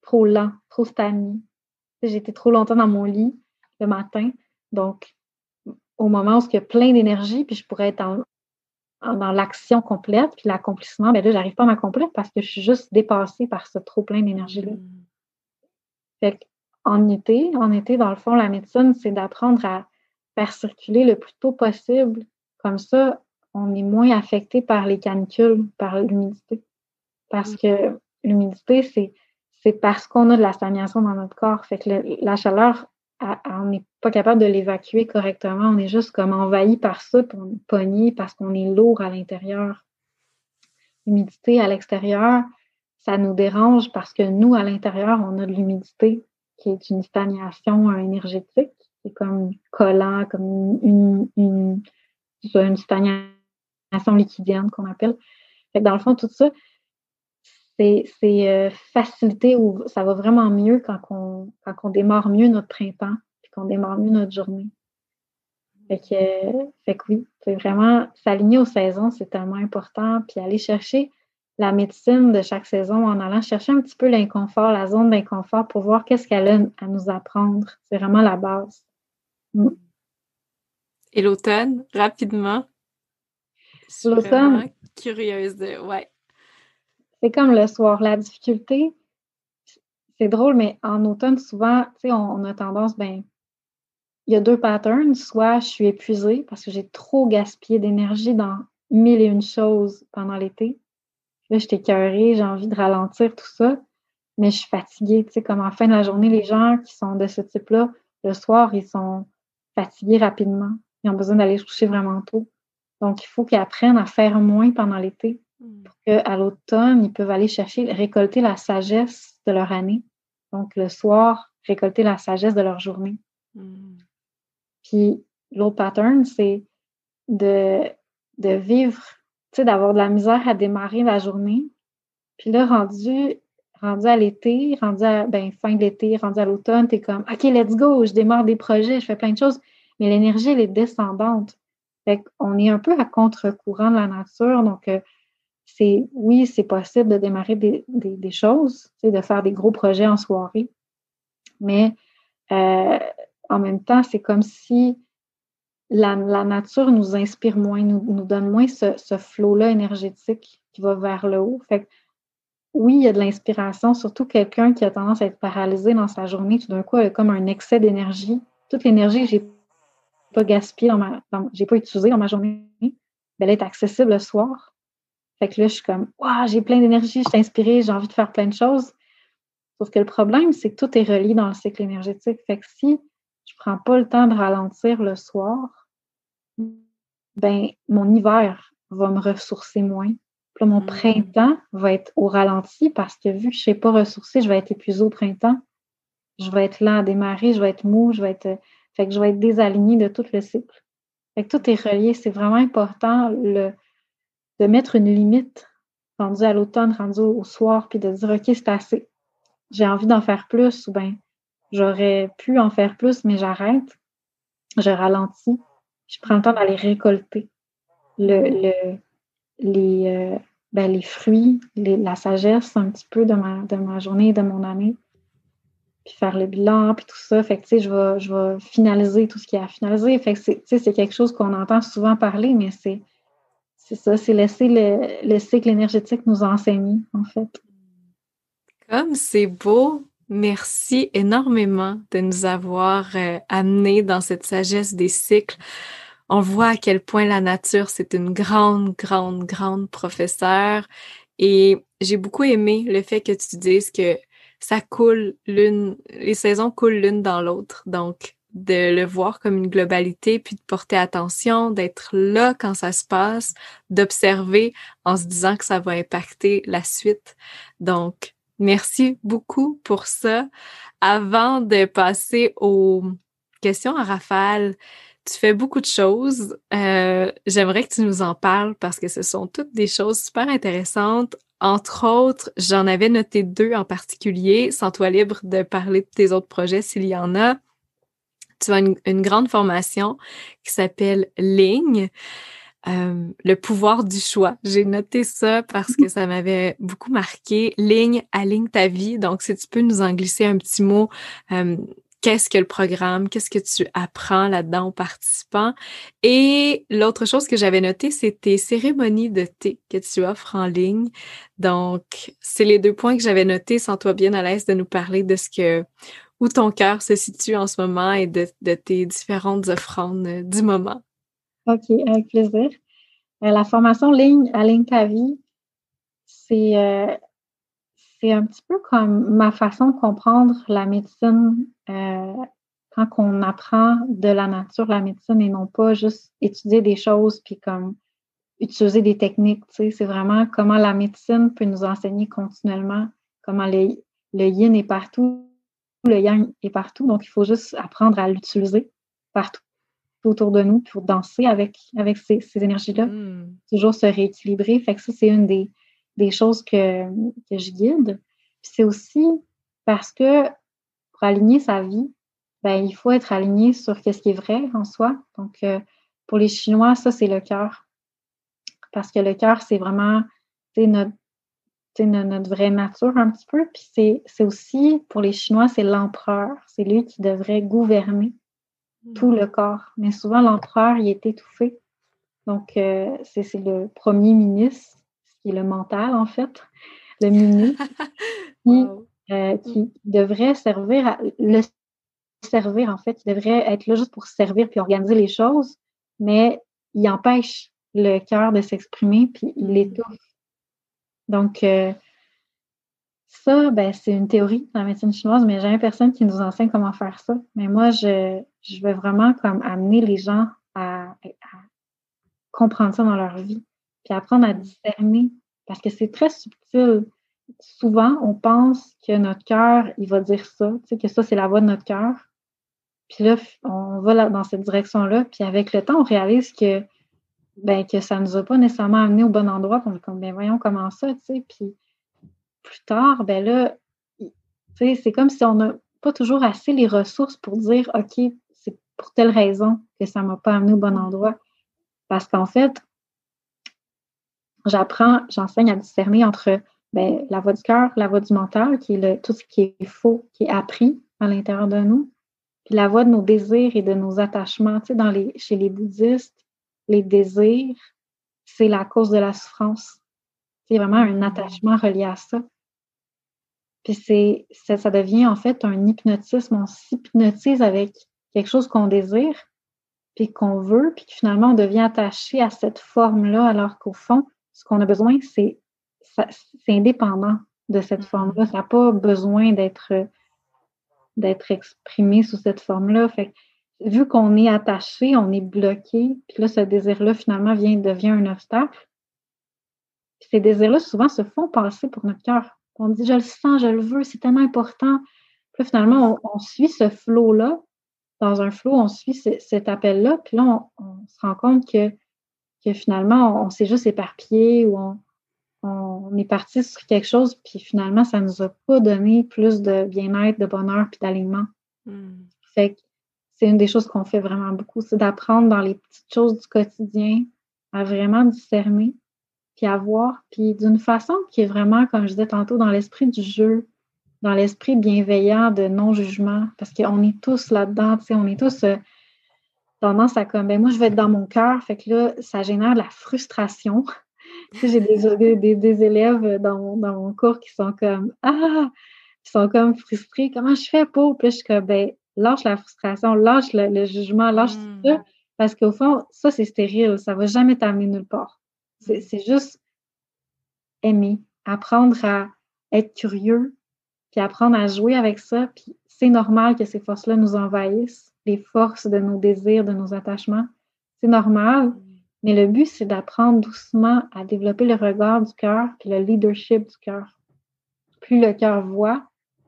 trop lent, trop stagné. J'étais trop longtemps dans mon lit le matin. Donc, au moment où il y a plein d'énergie, puis je pourrais être dans l'action complète, puis l'accomplissement, bien là, j'arrive pas à m'accomplir parce que je suis juste dépassée par ce trop plein d'énergie-là. Fait qu'en été, dans le fond, la médecine, c'est d'apprendre à faire circuler le plus tôt possible. Comme ça, on est moins affecté par les canicules, par l'humidité. Parce que l'humidité, c'est parce qu'on a de la stagnation dans notre corps. Fait que la chaleur, on n'est pas capable de l'évacuer correctement. On est juste comme envahi par ça, puis on est pogné parce qu'on est lourd à l'intérieur. L'humidité à l'extérieur, ça nous dérange parce que nous, à l'intérieur, on a de l'humidité qui est une stagnation énergétique, qui est comme collant, comme une stagnation liquidienne qu'on appelle. Fait que dans le fond, tout ça, c'est facilité où ça va vraiment mieux quand on démarre mieux notre printemps puis qu'on démarre mieux notre journée. Fait que oui, c'est vraiment s'aligner aux saisons, c'est tellement important. Puis aller chercher la médecine de chaque saison en allant chercher un petit peu l'inconfort, la zone d'inconfort pour voir qu'est-ce qu'elle a à nous apprendre. C'est vraiment la base. Et l'automne, rapidement. L'automne. Curieuse ouais. C'est comme le soir. La difficulté, c'est drôle, mais en automne, souvent, tu sais, on a tendance, il y a deux patterns. Soit je suis épuisée parce que j'ai trop gaspillé d'énergie dans 1001 choses pendant l'été. Là, je suis écœurée, j'ai envie de ralentir tout ça, mais je suis fatiguée. Tu sais, comme en fin de la journée, les gens qui sont de ce type-là, le soir, ils sont fatigués rapidement. Ils ont besoin d'aller se coucher vraiment tôt. Donc, il faut qu'ils apprennent à faire moins pendant l'été. Pour qu'à l'automne, ils peuvent aller récolter la sagesse de leur année. Donc, le soir, récolter la sagesse de leur journée. Puis, l'autre pattern, c'est de vivre, tu sais, d'avoir de la misère à démarrer la journée. Puis là, rendu à l'été, fin de l'été, rendu à l'automne, t'es comme, OK, let's go, je démarre des projets, je fais plein de choses. Mais l'énergie, elle est descendante. Fait qu'on est un peu à contre-courant de la nature. Donc, c'est possible de démarrer des choses, de faire des gros projets en soirée, mais en même temps, c'est comme si la nature nous inspire moins, nous donne moins ce flow-là énergétique qui va vers le haut. Fait que, oui, il y a de l'inspiration, surtout quelqu'un qui a tendance à être paralysé dans sa journée, tout d'un coup, elle a comme un excès d'énergie. Toute l'énergie que j'ai pas gaspillée, j'ai pas utilisée dans ma journée, elle est accessible le soir. Fait que là, je suis comme, waouh, j'ai plein d'énergie, je suis inspirée, j'ai envie de faire plein de choses. Sauf que le problème, c'est que tout est relié dans le cycle énergétique. Fait que si je ne prends pas le temps de ralentir le soir, mon hiver va me ressourcer moins. Puis là, mon printemps va être au ralenti parce que vu que je ne sais pas ressourcer, je vais être épuisée au printemps. Je vais être lent à démarrer, je vais être mou, fait que je vais être désalignée de tout le cycle. Fait que tout est relié. C'est vraiment important, de mettre une limite rendue à l'automne, rendue au soir, puis de dire, OK, c'est assez. J'ai envie d'en faire plus, ou j'aurais pu en faire plus, mais j'arrête, je ralentis, je prends le temps d'aller récolter les fruits, la sagesse un petit peu de ma journée, de mon année, puis faire le bilan, puis tout ça. Fait que, tu sais, je vais finaliser tout ce qu'il y a à finaliser. Fait que, tu sais, c'est quelque chose qu'on entend souvent parler, mais c'est ça, c'est laisser le cycle énergétique nous enseigner, en fait. Comme c'est beau! Merci énormément de nous avoir amenés dans cette sagesse des cycles. On voit à quel point la nature, c'est une grande, grande, grande professeure. Et j'ai beaucoup aimé le fait que tu dises que ça coule les saisons coulent l'une dans l'autre. Donc, de le voir comme une globalité, puis de porter attention, d'être là quand ça se passe, d'observer en se disant que ça va impacter la suite. Donc, merci beaucoup pour ça. Avant de passer aux questions en rafale, tu fais beaucoup de choses. J'aimerais que tu nous en parles parce que ce sont toutes des choses super intéressantes. Entre autres, j'en avais noté 2 en particulier. Sens-toi libre de parler de tes autres projets s'il y en a. Tu as une grande formation qui s'appelle Ligne, le pouvoir du choix. J'ai noté ça parce que ça m'avait beaucoup marqué. Ligne, aligne ta vie. Donc, si tu peux nous en glisser un petit mot, qu'est-ce que le programme? Qu'est-ce que tu apprends là-dedans aux participants? Et l'autre chose que j'avais notée, c'est tes cérémonies de thé que tu offres en ligne. Donc, c'est les 2 points que j'avais notés. Sens-toi bien à l'aise de nous parler de où ton cœur se situe en ce moment et de tes différentes offrandes du moment. OK, avec plaisir. La formation Ligne à Ligne ta vie, c'est un petit peu comme ma façon de comprendre la médecine quand on apprend de la nature, la médecine, et non pas juste étudier des choses puis comme utiliser des techniques. Tu sais, c'est vraiment comment la médecine peut nous enseigner continuellement, comment le yin est partout, le yang est partout. Donc, il faut juste apprendre à l'utiliser partout autour de nous pour danser avec ces énergies-là, toujours se rééquilibrer. Fait que ça, c'est une des choses que je guide. Puis c'est aussi parce que pour aligner sa vie, ben, il faut être aligné sur ce qui est vrai en soi. Donc, pour les Chinois, ça, c'est le cœur. Parce que le cœur, c'est vraiment notre vraie nature un petit peu. Puis c'est aussi, pour les Chinois, c'est l'empereur. C'est lui qui devrait gouverner tout le corps. Mais souvent, l'empereur, il est étouffé. Donc, c'est le premier ministre. Qui est le mental, en fait, le ministre, qui devrait servir, en fait, il devrait être là juste pour servir puis organiser les choses, mais il empêche le cœur de s'exprimer puis il l'étouffe. Donc, ça, ben, c'est une théorie dans la médecine chinoise, mais jamais personne qui nous enseigne comment faire ça. Mais moi, je veux vraiment comme amener les gens à comprendre ça dans leur vie. Puis apprendre à discerner, parce que c'est très subtil. Souvent, on pense que notre cœur, il va dire ça, tu sais, que ça, c'est la voix de notre cœur. Puis là, on va dans cette direction-là, puis avec le temps, on réalise que ça ne nous a pas nécessairement amené au bon endroit, puis on est comme, bien, voyons comment ça, tu sais. Puis plus tard, bien là, tu sais, c'est comme si on n'a pas toujours assez les ressources pour dire, OK, c'est pour telle raison que ça ne m'a pas amené au bon endroit. Parce qu'en fait, j'enseigne à discerner entre la voix du cœur, la voix du mental, qui est tout ce qui est faux, qui est appris à l'intérieur de nous, puis la voix de nos désirs et de nos attachements. Tu sais, chez les bouddhistes, les désirs, c'est la cause de la souffrance. C'est vraiment un attachement relié à ça. Puis ça devient en fait un hypnotisme. On s'hypnotise avec quelque chose qu'on désire, puis qu'on veut, puis que finalement on devient attaché à cette forme-là, alors qu'au fond, ce qu'on a besoin, c'est indépendant de cette forme-là. Ça n'a pas besoin d'être exprimé sous cette forme-là. Fait que, vu qu'on est attaché, on est bloqué, puis là, ce désir-là, finalement, devient un obstacle. Puis ces désirs-là, souvent, se font passer pour notre cœur. On dit « je le sens, je le veux, c'est tellement important ». Puis là, finalement, on suit ce flot-là. Dans un flot, on suit cet appel-là, puis là, on se rend compte que finalement, on s'est juste éparpillé ou on est parti sur quelque chose, puis finalement, ça ne nous a pas donné plus de bien-être, de bonheur, puis d'alignement. Fait que c'est une des choses qu'on fait vraiment beaucoup, c'est d'apprendre dans les petites choses du quotidien à vraiment discerner, puis à voir, puis d'une façon qui est vraiment, comme je disais tantôt, dans l'esprit du jeu, dans l'esprit bienveillant de non-jugement, parce qu'on est tous là-dedans, tu sais, on est tous... tendance à comme, moi, je vais être dans mon cœur, fait que là, ça génère de la frustration. J'ai des élèves dans mon cours qui sont comme, qui sont comme frustrés, comment je fais pour? Puis je suis comme, lâche la frustration, lâche le jugement, lâche tout ça, parce qu'au fond, ça, c'est stérile, ça va jamais t'amener nulle part. C'est juste aimer, apprendre à être curieux, puis apprendre à jouer avec ça, puis c'est normal que ces forces-là nous envahissent, les forces de nos désirs, de nos attachements, c'est normal, mais le but, c'est d'apprendre doucement à développer le regard du cœur, puis le leadership du cœur. Plus le cœur voit,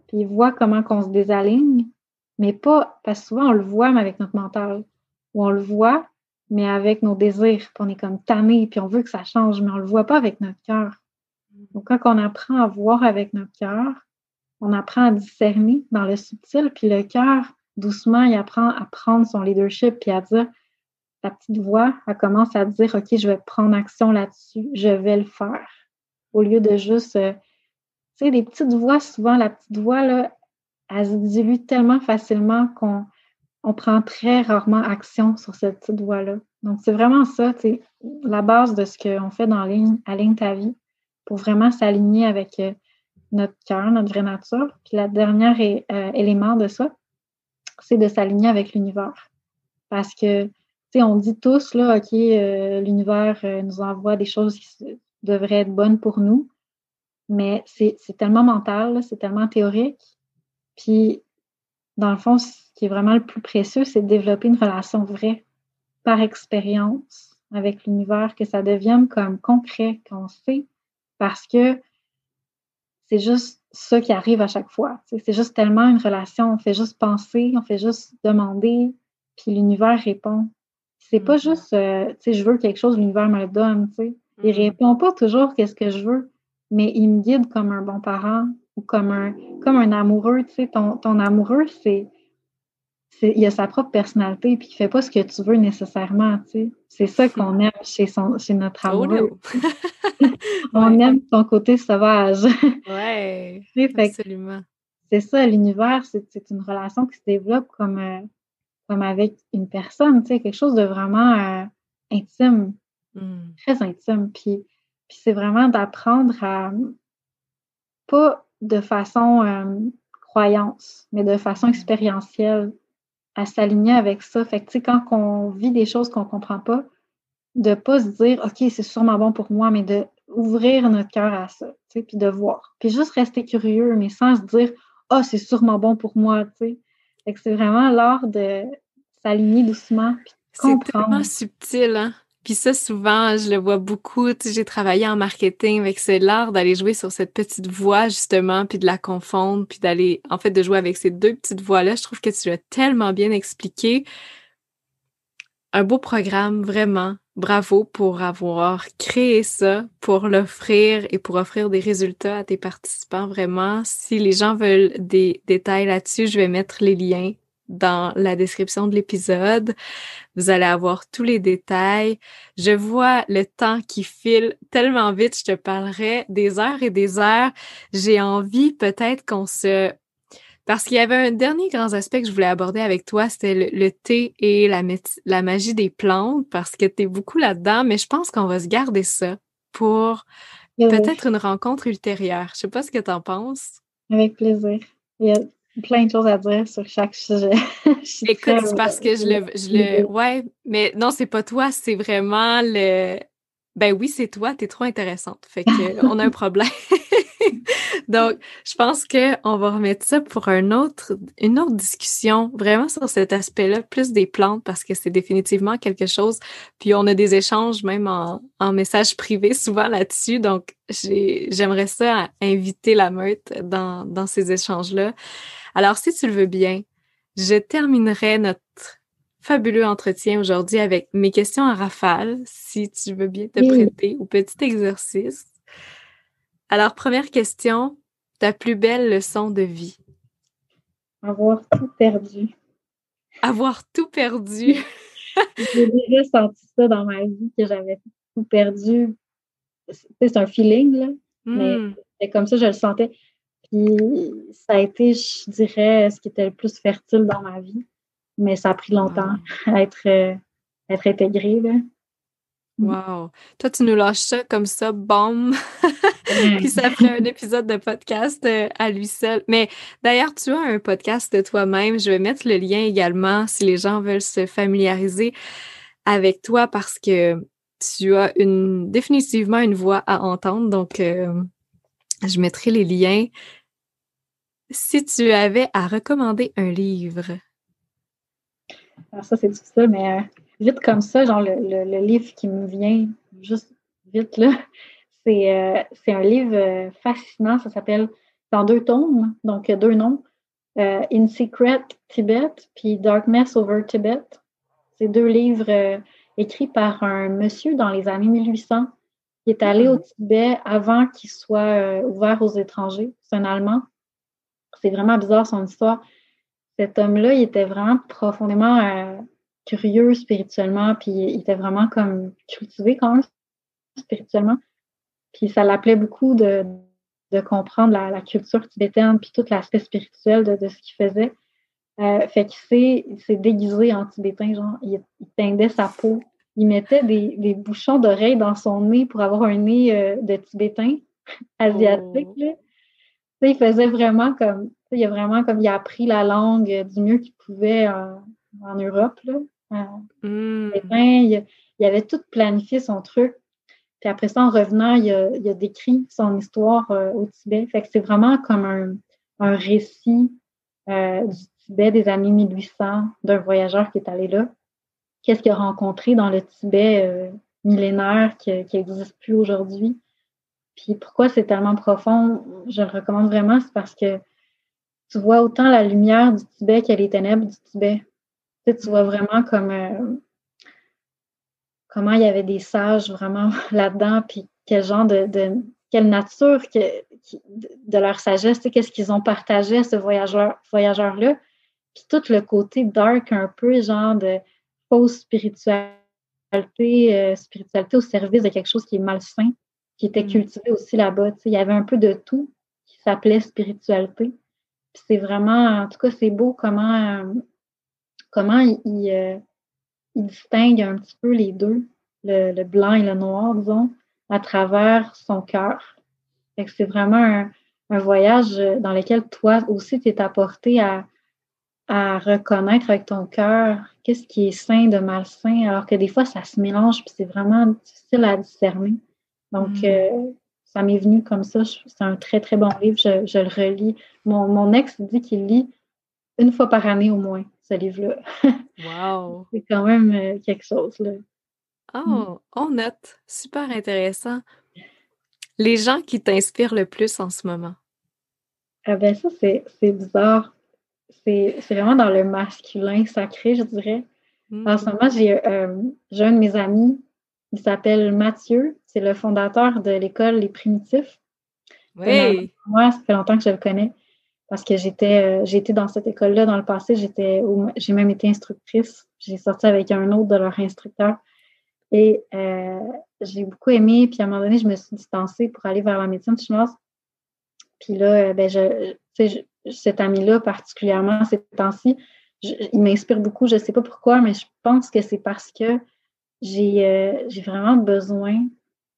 puis il voit comment qu'on se désaligne, mais pas, parce que souvent on le voit, mais avec notre mental, ou on le voit, mais avec nos désirs, puis on est comme tanné, puis on veut que ça change, mais on ne le voit pas avec notre cœur. Donc, quand on apprend à voir avec notre cœur, on apprend à discerner dans le subtil, puis le cœur, doucement, il apprend à prendre son leadership, puis à dire, la petite voix, elle commence à dire, OK, je vais prendre action là-dessus, je vais le faire. Au lieu de juste, tu sais, des petites voix, souvent, la petite voix, là, elle se dilue tellement facilement qu'on prend très rarement action sur cette petite voix-là. Donc, c'est vraiment ça, tu sais, la base de ce qu'on fait dans Aligne ta vie pour vraiment s'aligner avec notre cœur, notre vraie nature. Puis, la dernière élément de ça, c'est de s'aligner avec l'univers. Parce que, tu sais, on dit tous, là, OK, l'univers nous envoie des choses qui devraient être bonnes pour nous, mais c'est tellement mental, là, c'est tellement théorique. Puis, dans le fond, ce qui est vraiment le plus précieux, c'est de développer une relation vraie, par expérience, avec l'univers, que ça devienne comme concret, qu'on sait, parce que c'est juste ça qui arrive à chaque fois. T'sais. C'est juste tellement une relation, on fait juste penser, on fait juste demander, puis l'univers répond. C'est pas juste, tu sais, je veux quelque chose, l'univers me le donne, tu sais. Il répond pas toujours qu'est-ce que je veux, mais il me guide comme un bon parent, ou comme un amoureux, tu sais, ton amoureux, il a sa propre personnalité, puis il fait pas ce que tu veux nécessairement, tu sais. C'est ça qu'on aime chez notre amoureux. Oh no. On aime son côté sauvage. Ouais, absolument. C'est ça, l'univers, c'est une relation qui se développe comme avec une personne, tu sais, quelque chose de vraiment intime, très intime. Puis c'est vraiment d'apprendre à pas de façon croyance, mais de façon expérientielle, à s'aligner avec ça. Fait que, tu sais, quand on vit des choses qu'on ne comprend pas, de ne pas se dire « OK, c'est sûrement bon pour moi », mais d'ouvrir notre cœur à ça, tu sais, puis de voir. Puis juste rester curieux, mais sans se dire « Ah, c'est sûrement bon pour moi », tu sais. Fait que c'est vraiment l'art de s'aligner doucement, puis de comprendre. C'est tellement subtil, hein? Puis ça, souvent, je le vois beaucoup. Tu sais, j'ai travaillé en marketing, avec c'est l'art d'aller jouer sur cette petite voix, justement, puis de la confondre, puis d'aller, en fait, de jouer avec ces deux petites voix-là. Je trouve que tu l'as tellement bien expliqué. Un beau programme, vraiment. Bravo pour avoir créé ça, pour l'offrir et pour offrir des résultats à tes participants, vraiment. Si les gens veulent des détails là-dessus, je vais mettre les liens dans la description de l'épisode. Vous allez avoir tous les détails. Je vois le temps qui file tellement vite, je te parlerai des heures et des heures. J'ai envie peut-être parce qu'il y avait un dernier grand aspect que je voulais aborder avec toi, c'était le thé et la magie des plantes, parce que t'es beaucoup là-dedans, mais je pense qu'on va se garder ça pour peut-être une rencontre ultérieure. Je sais pas ce que t'en penses. Avec plaisir. Yep. Plein de choses à dire sur chaque sujet. Écoute, c'est parce que je le... Ouais, mais non, c'est pas toi, c'est vraiment le... Ben oui, c'est toi, t'es trop intéressante. Fait qu'on a un problème. Donc, je pense qu'on va remettre ça pour une autre discussion, vraiment sur cet aspect-là, plus des plantes, parce que c'est définitivement quelque chose. Puis on a des échanges même en message privé souvent là-dessus. Donc, j'aimerais ça inviter la meute dans ces échanges-là. Alors, si tu le veux bien, je terminerai notre fabuleux entretien aujourd'hui avec mes questions en rafale, si tu veux bien te prêter au petit exercice. Alors, première question, ta plus belle leçon de vie? Avoir tout perdu. Avoir tout perdu? J'ai déjà senti ça dans ma vie, que j'avais tout perdu. C'est un feeling, là, mais comme ça, je le sentais. Puis ça a été, je dirais, ce qui était le plus fertile dans ma vie, mais ça a pris longtemps à être intégré, là. Wow! Toi, tu nous lâches ça comme ça, bombe! Puis ça ferait un épisode de podcast à lui seul. Mais d'ailleurs, tu as un podcast de toi-même. Je vais mettre le lien également si les gens veulent se familiariser avec toi, parce que tu as définitivement une voix à entendre. Donc, je mettrai les liens. si tu avais à recommander un livre? Alors ça, c'est difficile, mais vite comme ça, genre le livre qui me vient juste vite, là, c'est un livre fascinant. Ça s'appelle, dans 2 tomes, donc 2 noms, In Secret Tibet puis Darkness Over Tibet. C'est 2 livres écrits par un monsieur dans les années 1800 qui est allé au Tibet avant qu'il soit ouvert aux étrangers. C'est un Allemand. C'est vraiment bizarre son histoire. Cet homme-là, il était vraiment profondément curieux spirituellement, puis il était vraiment comme cultivé quand même spirituellement. Puis ça l'appelait beaucoup de comprendre la culture tibétaine puis tout l'aspect spirituel de ce qu'il faisait. Fait qu'il s'est déguisé en tibétain, genre il teindait sa peau. Il mettait des bouchons d'oreilles dans son nez pour avoir un nez de tibétain asiatique. Là. Il faisait vraiment comme... Il a vraiment comme il a appris la langue du mieux qu'il pouvait en Europe. Là. Il avait tout planifié son truc. Puis après ça, en revenant, il a décrit son histoire au Tibet. Fait que c'est vraiment comme un récit du Tibet des années 1800 d'un voyageur qui est allé là. Qu'est-ce qu'il a rencontré dans le Tibet millénaire qui n'existe plus aujourd'hui? Puis pourquoi c'est tellement profond? Je le recommande vraiment, c'est parce que tu vois autant la lumière du Tibet que les ténèbres du Tibet. Tu vois vraiment comme comment il y avait des sages vraiment là-dedans, puis quel genre quelle nature de leur sagesse, qu'est-ce qu'ils ont partagé à ce voyageur-là. Puis tout le côté dark un peu, genre de fausse spiritualité au service de quelque chose qui est malsain, qui était cultivé aussi là-bas. Il y avait un peu de tout qui s'appelait spiritualité. Puis c'est vraiment, en tout cas, c'est beau comment il distingue un petit peu les deux, le blanc et le noir, disons, à travers son cœur. Fait que c'est vraiment un voyage dans lequel toi aussi tu es apporté à reconnaître avec ton cœur qu'est-ce qui est sain de malsain, alors que des fois, ça se mélange, puis c'est vraiment difficile à discerner. Donc, ça m'est venu comme ça. C'est un très, très bon livre. Je le relis. Mon ex dit qu'il lit 1 fois par année au moins, ce livre-là. Wow! C'est quand même quelque chose, là. Oh, on note. Super intéressant. Les gens qui t'inspirent le plus en ce moment? Ah ben ça, c'est bizarre. C'est vraiment dans le masculin sacré, je dirais. En ce moment, j'ai un de mes amis, il s'appelle Mathieu, c'est le fondateur de l'école Les Primitifs. Oui. Moi, ça fait longtemps que je le connais parce que j'ai été dans cette école-là dans le passé, j'ai même été instructrice, j'ai sorti avec un autre de leurs instructeurs et j'ai beaucoup aimé, puis à un moment donné, je me suis distancée pour aller vers la médecine chinoise. Puis là, ben, cet ami-là, particulièrement ces temps-ci, il m'inspire beaucoup. Je ne sais pas pourquoi, mais je pense que c'est parce que j'ai vraiment besoin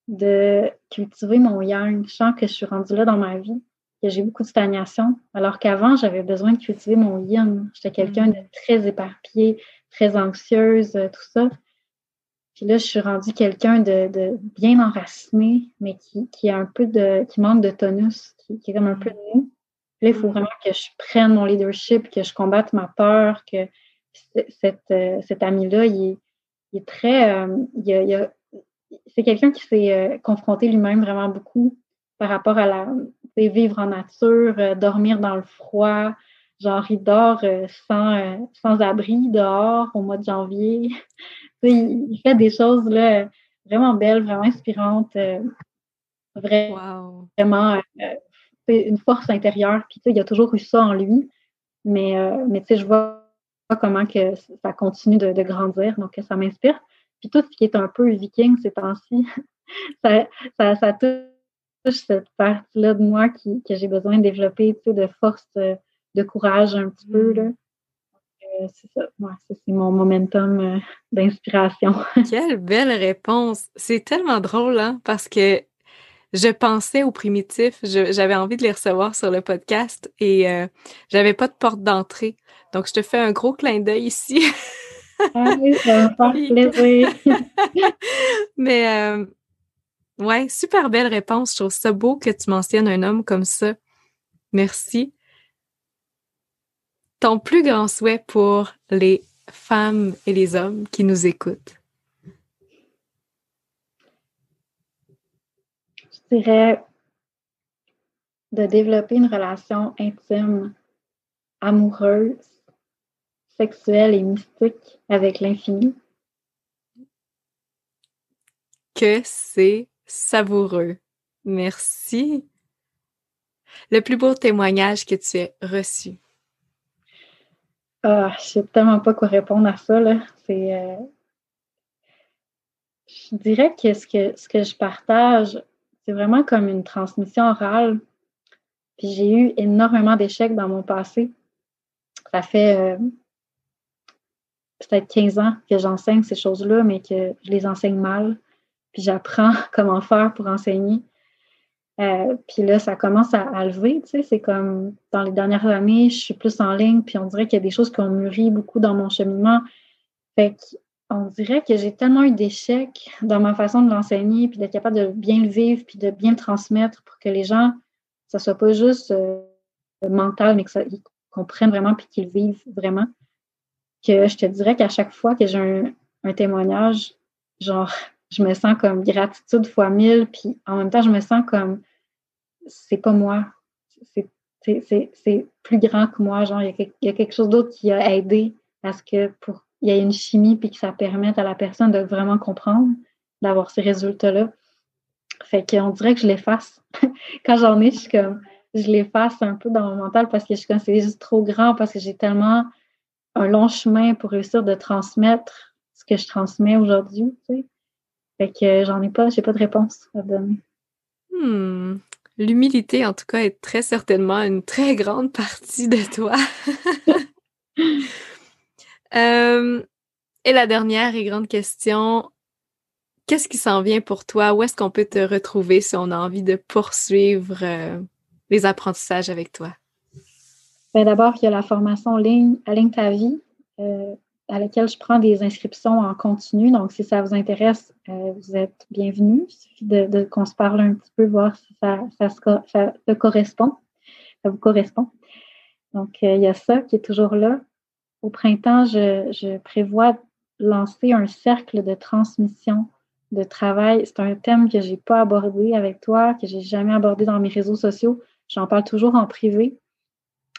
de cultiver mon yang. Je sens que je suis rendue là dans ma vie, que j'ai beaucoup de stagnation, alors qu'avant, j'avais besoin de cultiver mon yin. J'étais quelqu'un de très éparpillé, très anxieuse, tout ça. Puis là, je suis rendue quelqu'un de bien enraciné, mais qui a un peu qui manque de tonus, qui est comme un peu de mou. Puis là, il faut vraiment que je prenne mon leadership, que je combatte ma peur, que cet ami-là, il est très... c'est quelqu'un qui s'est confronté lui-même vraiment beaucoup par rapport à vivre en nature, dormir dans le froid. Genre, il dort sans abri dehors au mois de janvier. Il fait des choses là, vraiment belles, vraiment inspirantes. Vraiment... une force intérieure, puis il a toujours eu ça en lui, mais je vois comment que ça continue de grandir, donc ça m'inspire. Puis tout ce qui est un peu viking ces temps-ci, ça touche cette partie-là de moi que j'ai besoin de développer, de force, de courage un petit peu, là. C'est ça, c'est mon momentum d'inspiration. Quelle belle réponse! C'est tellement drôle, hein, parce que je pensais aux primitifs, j'avais envie de les recevoir sur le podcast et j'avais pas de porte d'entrée. Donc, je te fais un gros clin d'œil ici. Ah oui, ça va me faire plaisir. Mais, ouais, super belle réponse. Je trouve ça beau que tu mentionnes un homme comme ça. Merci. ton plus grand souhait pour les femmes et les hommes qui nous écoutent? Je dirais de développer une relation intime, amoureuse, sexuelle et mystique avec l'infini. Que c'est savoureux. Merci. Le plus beau témoignage que tu aies reçu? Ah, je ne sais tellement pas quoi répondre à ça, là. Je dirais que ce que je partage, c'est vraiment comme une transmission orale. Puis j'ai eu énormément d'échecs dans mon passé. Ça fait peut-être 15 ans que j'enseigne ces choses-là, mais que je les enseigne mal. Puis j'apprends comment faire pour enseigner. Puis là, ça commence à lever, tu sais, c'est comme dans les dernières années, je suis plus en ligne, puis on dirait qu'il y a des choses qui ont mûri beaucoup dans mon cheminement. Fait qu'on dirait que j'ai tellement eu d'échecs dans ma façon de l'enseigner, puis d'être capable de bien le vivre, puis de bien le transmettre pour que les gens, ça soit pas juste mental, mais qu'ils comprennent vraiment, puis qu'ils vivent vraiment. Que je te dirais qu'à chaque fois que j'ai un témoignage, genre, je me sens comme gratitude fois 1000, puis en même temps, je me sens comme c'est pas moi. C'est plus grand que moi. Genre, il y a quelque chose d'autre qui a aidé à ce que pour il y ait une chimie puis que ça permette à la personne de vraiment comprendre, d'avoir ces résultats-là. Fait qu'on dirait que je l'efface. Quand j'en ai, je suis comme je l'efface un peu dans mon mental parce que je suis comme c'est juste trop grand, parce que j'ai tellement un long chemin pour réussir de transmettre ce que je transmets aujourd'hui, tu sais. Fait que j'ai pas de réponse à donner. L'humilité, en tout cas, est très certainement une très grande partie de toi. Et la dernière et grande question, qu'est-ce qui s'en vient pour toi? Où est-ce qu'on peut te retrouver si on a envie de poursuivre les apprentissages avec toi? Ben, d'abord, il y a la formation en ligne, Aligne ta vie, à laquelle je prends des inscriptions en continu. Donc, si ça vous intéresse, vous êtes bienvenus. Il suffit de qu'on se parle un petit peu, voir si ça vous correspond. Donc, il y a ça qui est toujours là. Au printemps, je prévois lancer un cercle de transmission, de travail. C'est un thème que je n'ai pas abordé avec toi, que je n'ai jamais abordé dans mes réseaux sociaux. J'en parle toujours en privé,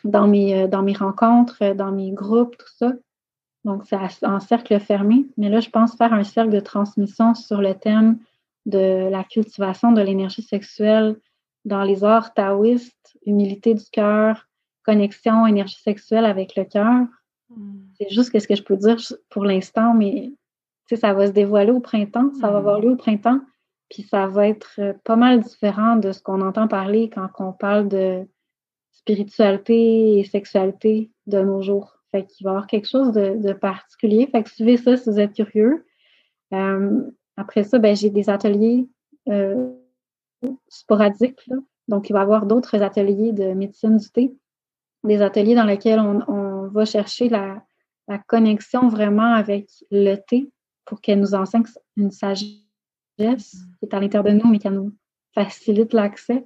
dans mes rencontres, dans mes groupes, tout ça. Donc, c'est en cercle fermé. Mais là, je pense faire un cercle de transmission sur le thème de la cultivation de l'énergie sexuelle dans les arts taoïstes, humilité du cœur, connexion, énergie sexuelle avec le cœur. C'est juste ce que je peux dire pour l'instant, mais tu sais, ça va se dévoiler au printemps, ça va avoir lieu au printemps, puis ça va être pas mal différent de ce qu'on entend parler quand on parle de spiritualité et sexualité de nos jours. Fait qu'il va y avoir quelque chose de particulier. Fait que suivez ça si vous êtes curieux. Après ça, ben, j'ai des ateliers sporadiques, là. Donc, il va y avoir d'autres ateliers de médecine du thé. Des ateliers dans lesquels on va chercher la connexion vraiment avec le thé pour qu'elle nous enseigne une sagesse qui est à l'intérieur de nous, mais qu'elle nous facilite l'accès.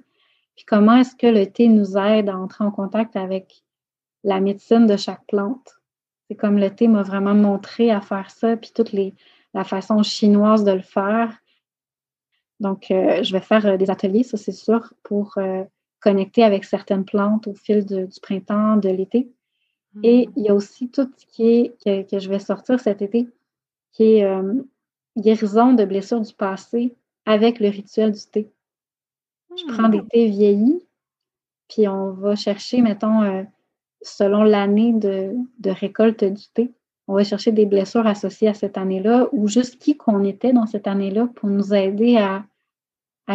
Puis comment est-ce que le thé nous aide à entrer en contact avec la médecine de chaque plante. C'est comme le thé m'a vraiment montré à faire ça, puis toute la façon chinoise de le faire. Donc, je vais faire des ateliers, ça c'est sûr, pour connecter avec certaines plantes au fil du printemps, de l'été. Et il y a aussi tout ce qui est, que je vais sortir cet été, qui est guérison de blessures du passé avec le rituel du thé. Je prends des thés vieillis, puis on va chercher, mettons, selon l'année de récolte du thé, on va chercher des blessures associées à cette année-là ou juste qui qu'on était dans cette année-là pour nous aider à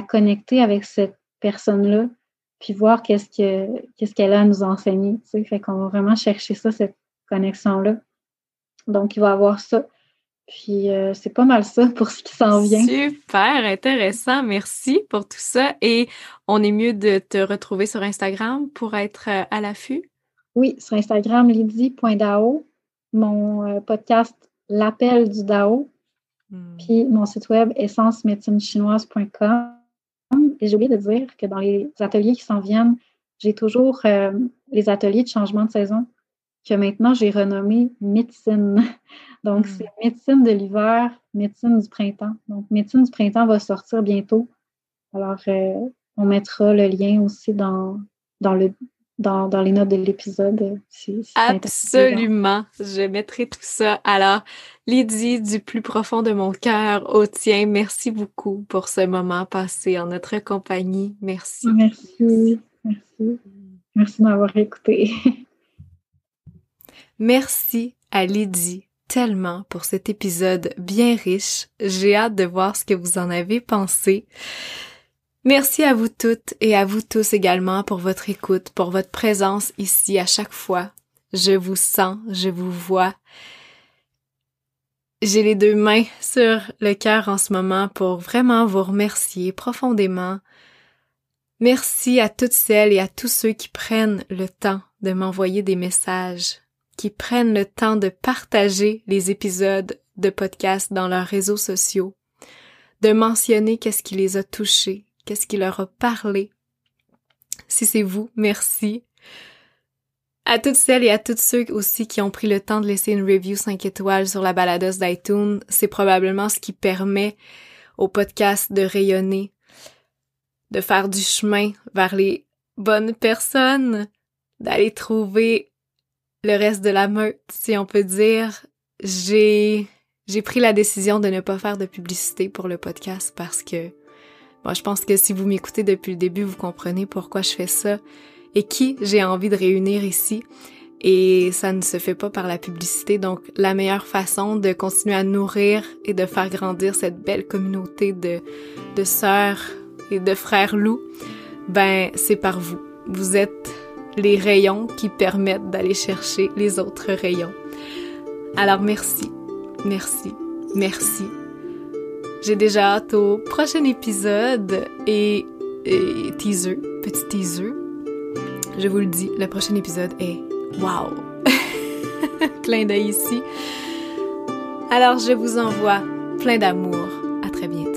connecter avec cette personne-là puis voir qu'est-ce qu'elle a à nous enseigner. Tu sais. Fait qu'on va vraiment chercher ça, cette connexion-là. Donc, il va y avoir ça. Puis, c'est pas mal ça pour ce qui s'en vient. Super intéressant. Merci pour tout ça. Et on est mieux de te retrouver sur Instagram pour être à l'affût? Oui, sur Instagram, lydie.dao, mon podcast L'Appel du Dao, puis mon site web essence-médecine-chinoise.com. Et j'ai oublié de dire que dans les ateliers qui s'en viennent, j'ai toujours les ateliers de changement de saison que maintenant j'ai renommé médecine. Donc, c'est médecine de l'hiver, médecine du printemps. Donc, médecine du printemps va sortir bientôt. Alors, on mettra le lien aussi dans les notes de l'épisode. Si absolument. Je mettrai tout ça. Alors, Lydie, du plus profond de mon cœur, au tien, merci beaucoup pour ce moment passé en notre compagnie. Merci. Merci. Merci. Merci d'avoir écouté. Merci à Lydie tellement pour cet épisode bien riche. J'ai hâte de voir ce que vous en avez pensé. Merci à vous toutes et à vous tous également pour votre écoute, pour votre présence ici à chaque fois. Je vous sens, je vous vois. J'ai les deux mains sur le cœur en ce moment pour vraiment vous remercier profondément. Merci à toutes celles et à tous ceux qui prennent le temps de m'envoyer des messages, qui prennent le temps de partager les épisodes de podcast dans leurs réseaux sociaux, de mentionner qu'est-ce qui les a touchés, qu'est-ce qui leur a parlé. Si c'est vous, merci. À toutes celles et à tous ceux aussi qui ont pris le temps de laisser une review 5 étoiles sur la baladeuse d'iTunes, c'est probablement ce qui permet au podcast de rayonner, de faire du chemin vers les bonnes personnes, d'aller trouver le reste de la meute, si on peut dire. J'ai pris la décision de ne pas faire de publicité pour le podcast parce que moi, je pense que si vous m'écoutez depuis le début, vous comprenez pourquoi je fais ça et qui j'ai envie de réunir ici. Et ça ne se fait pas par la publicité. Donc, la meilleure façon de continuer à nourrir et de faire grandir cette belle communauté de sœurs et de frères loups, ben, c'est par vous. Vous êtes les rayons qui permettent d'aller chercher les autres rayons. Alors, merci. Merci, merci. J'ai déjà hâte au prochain épisode et teaser, petit teaser. Je vous le dis, le prochain épisode est wow! Clin d'œil ici. Alors, je vous envoie plein d'amour. À très bientôt.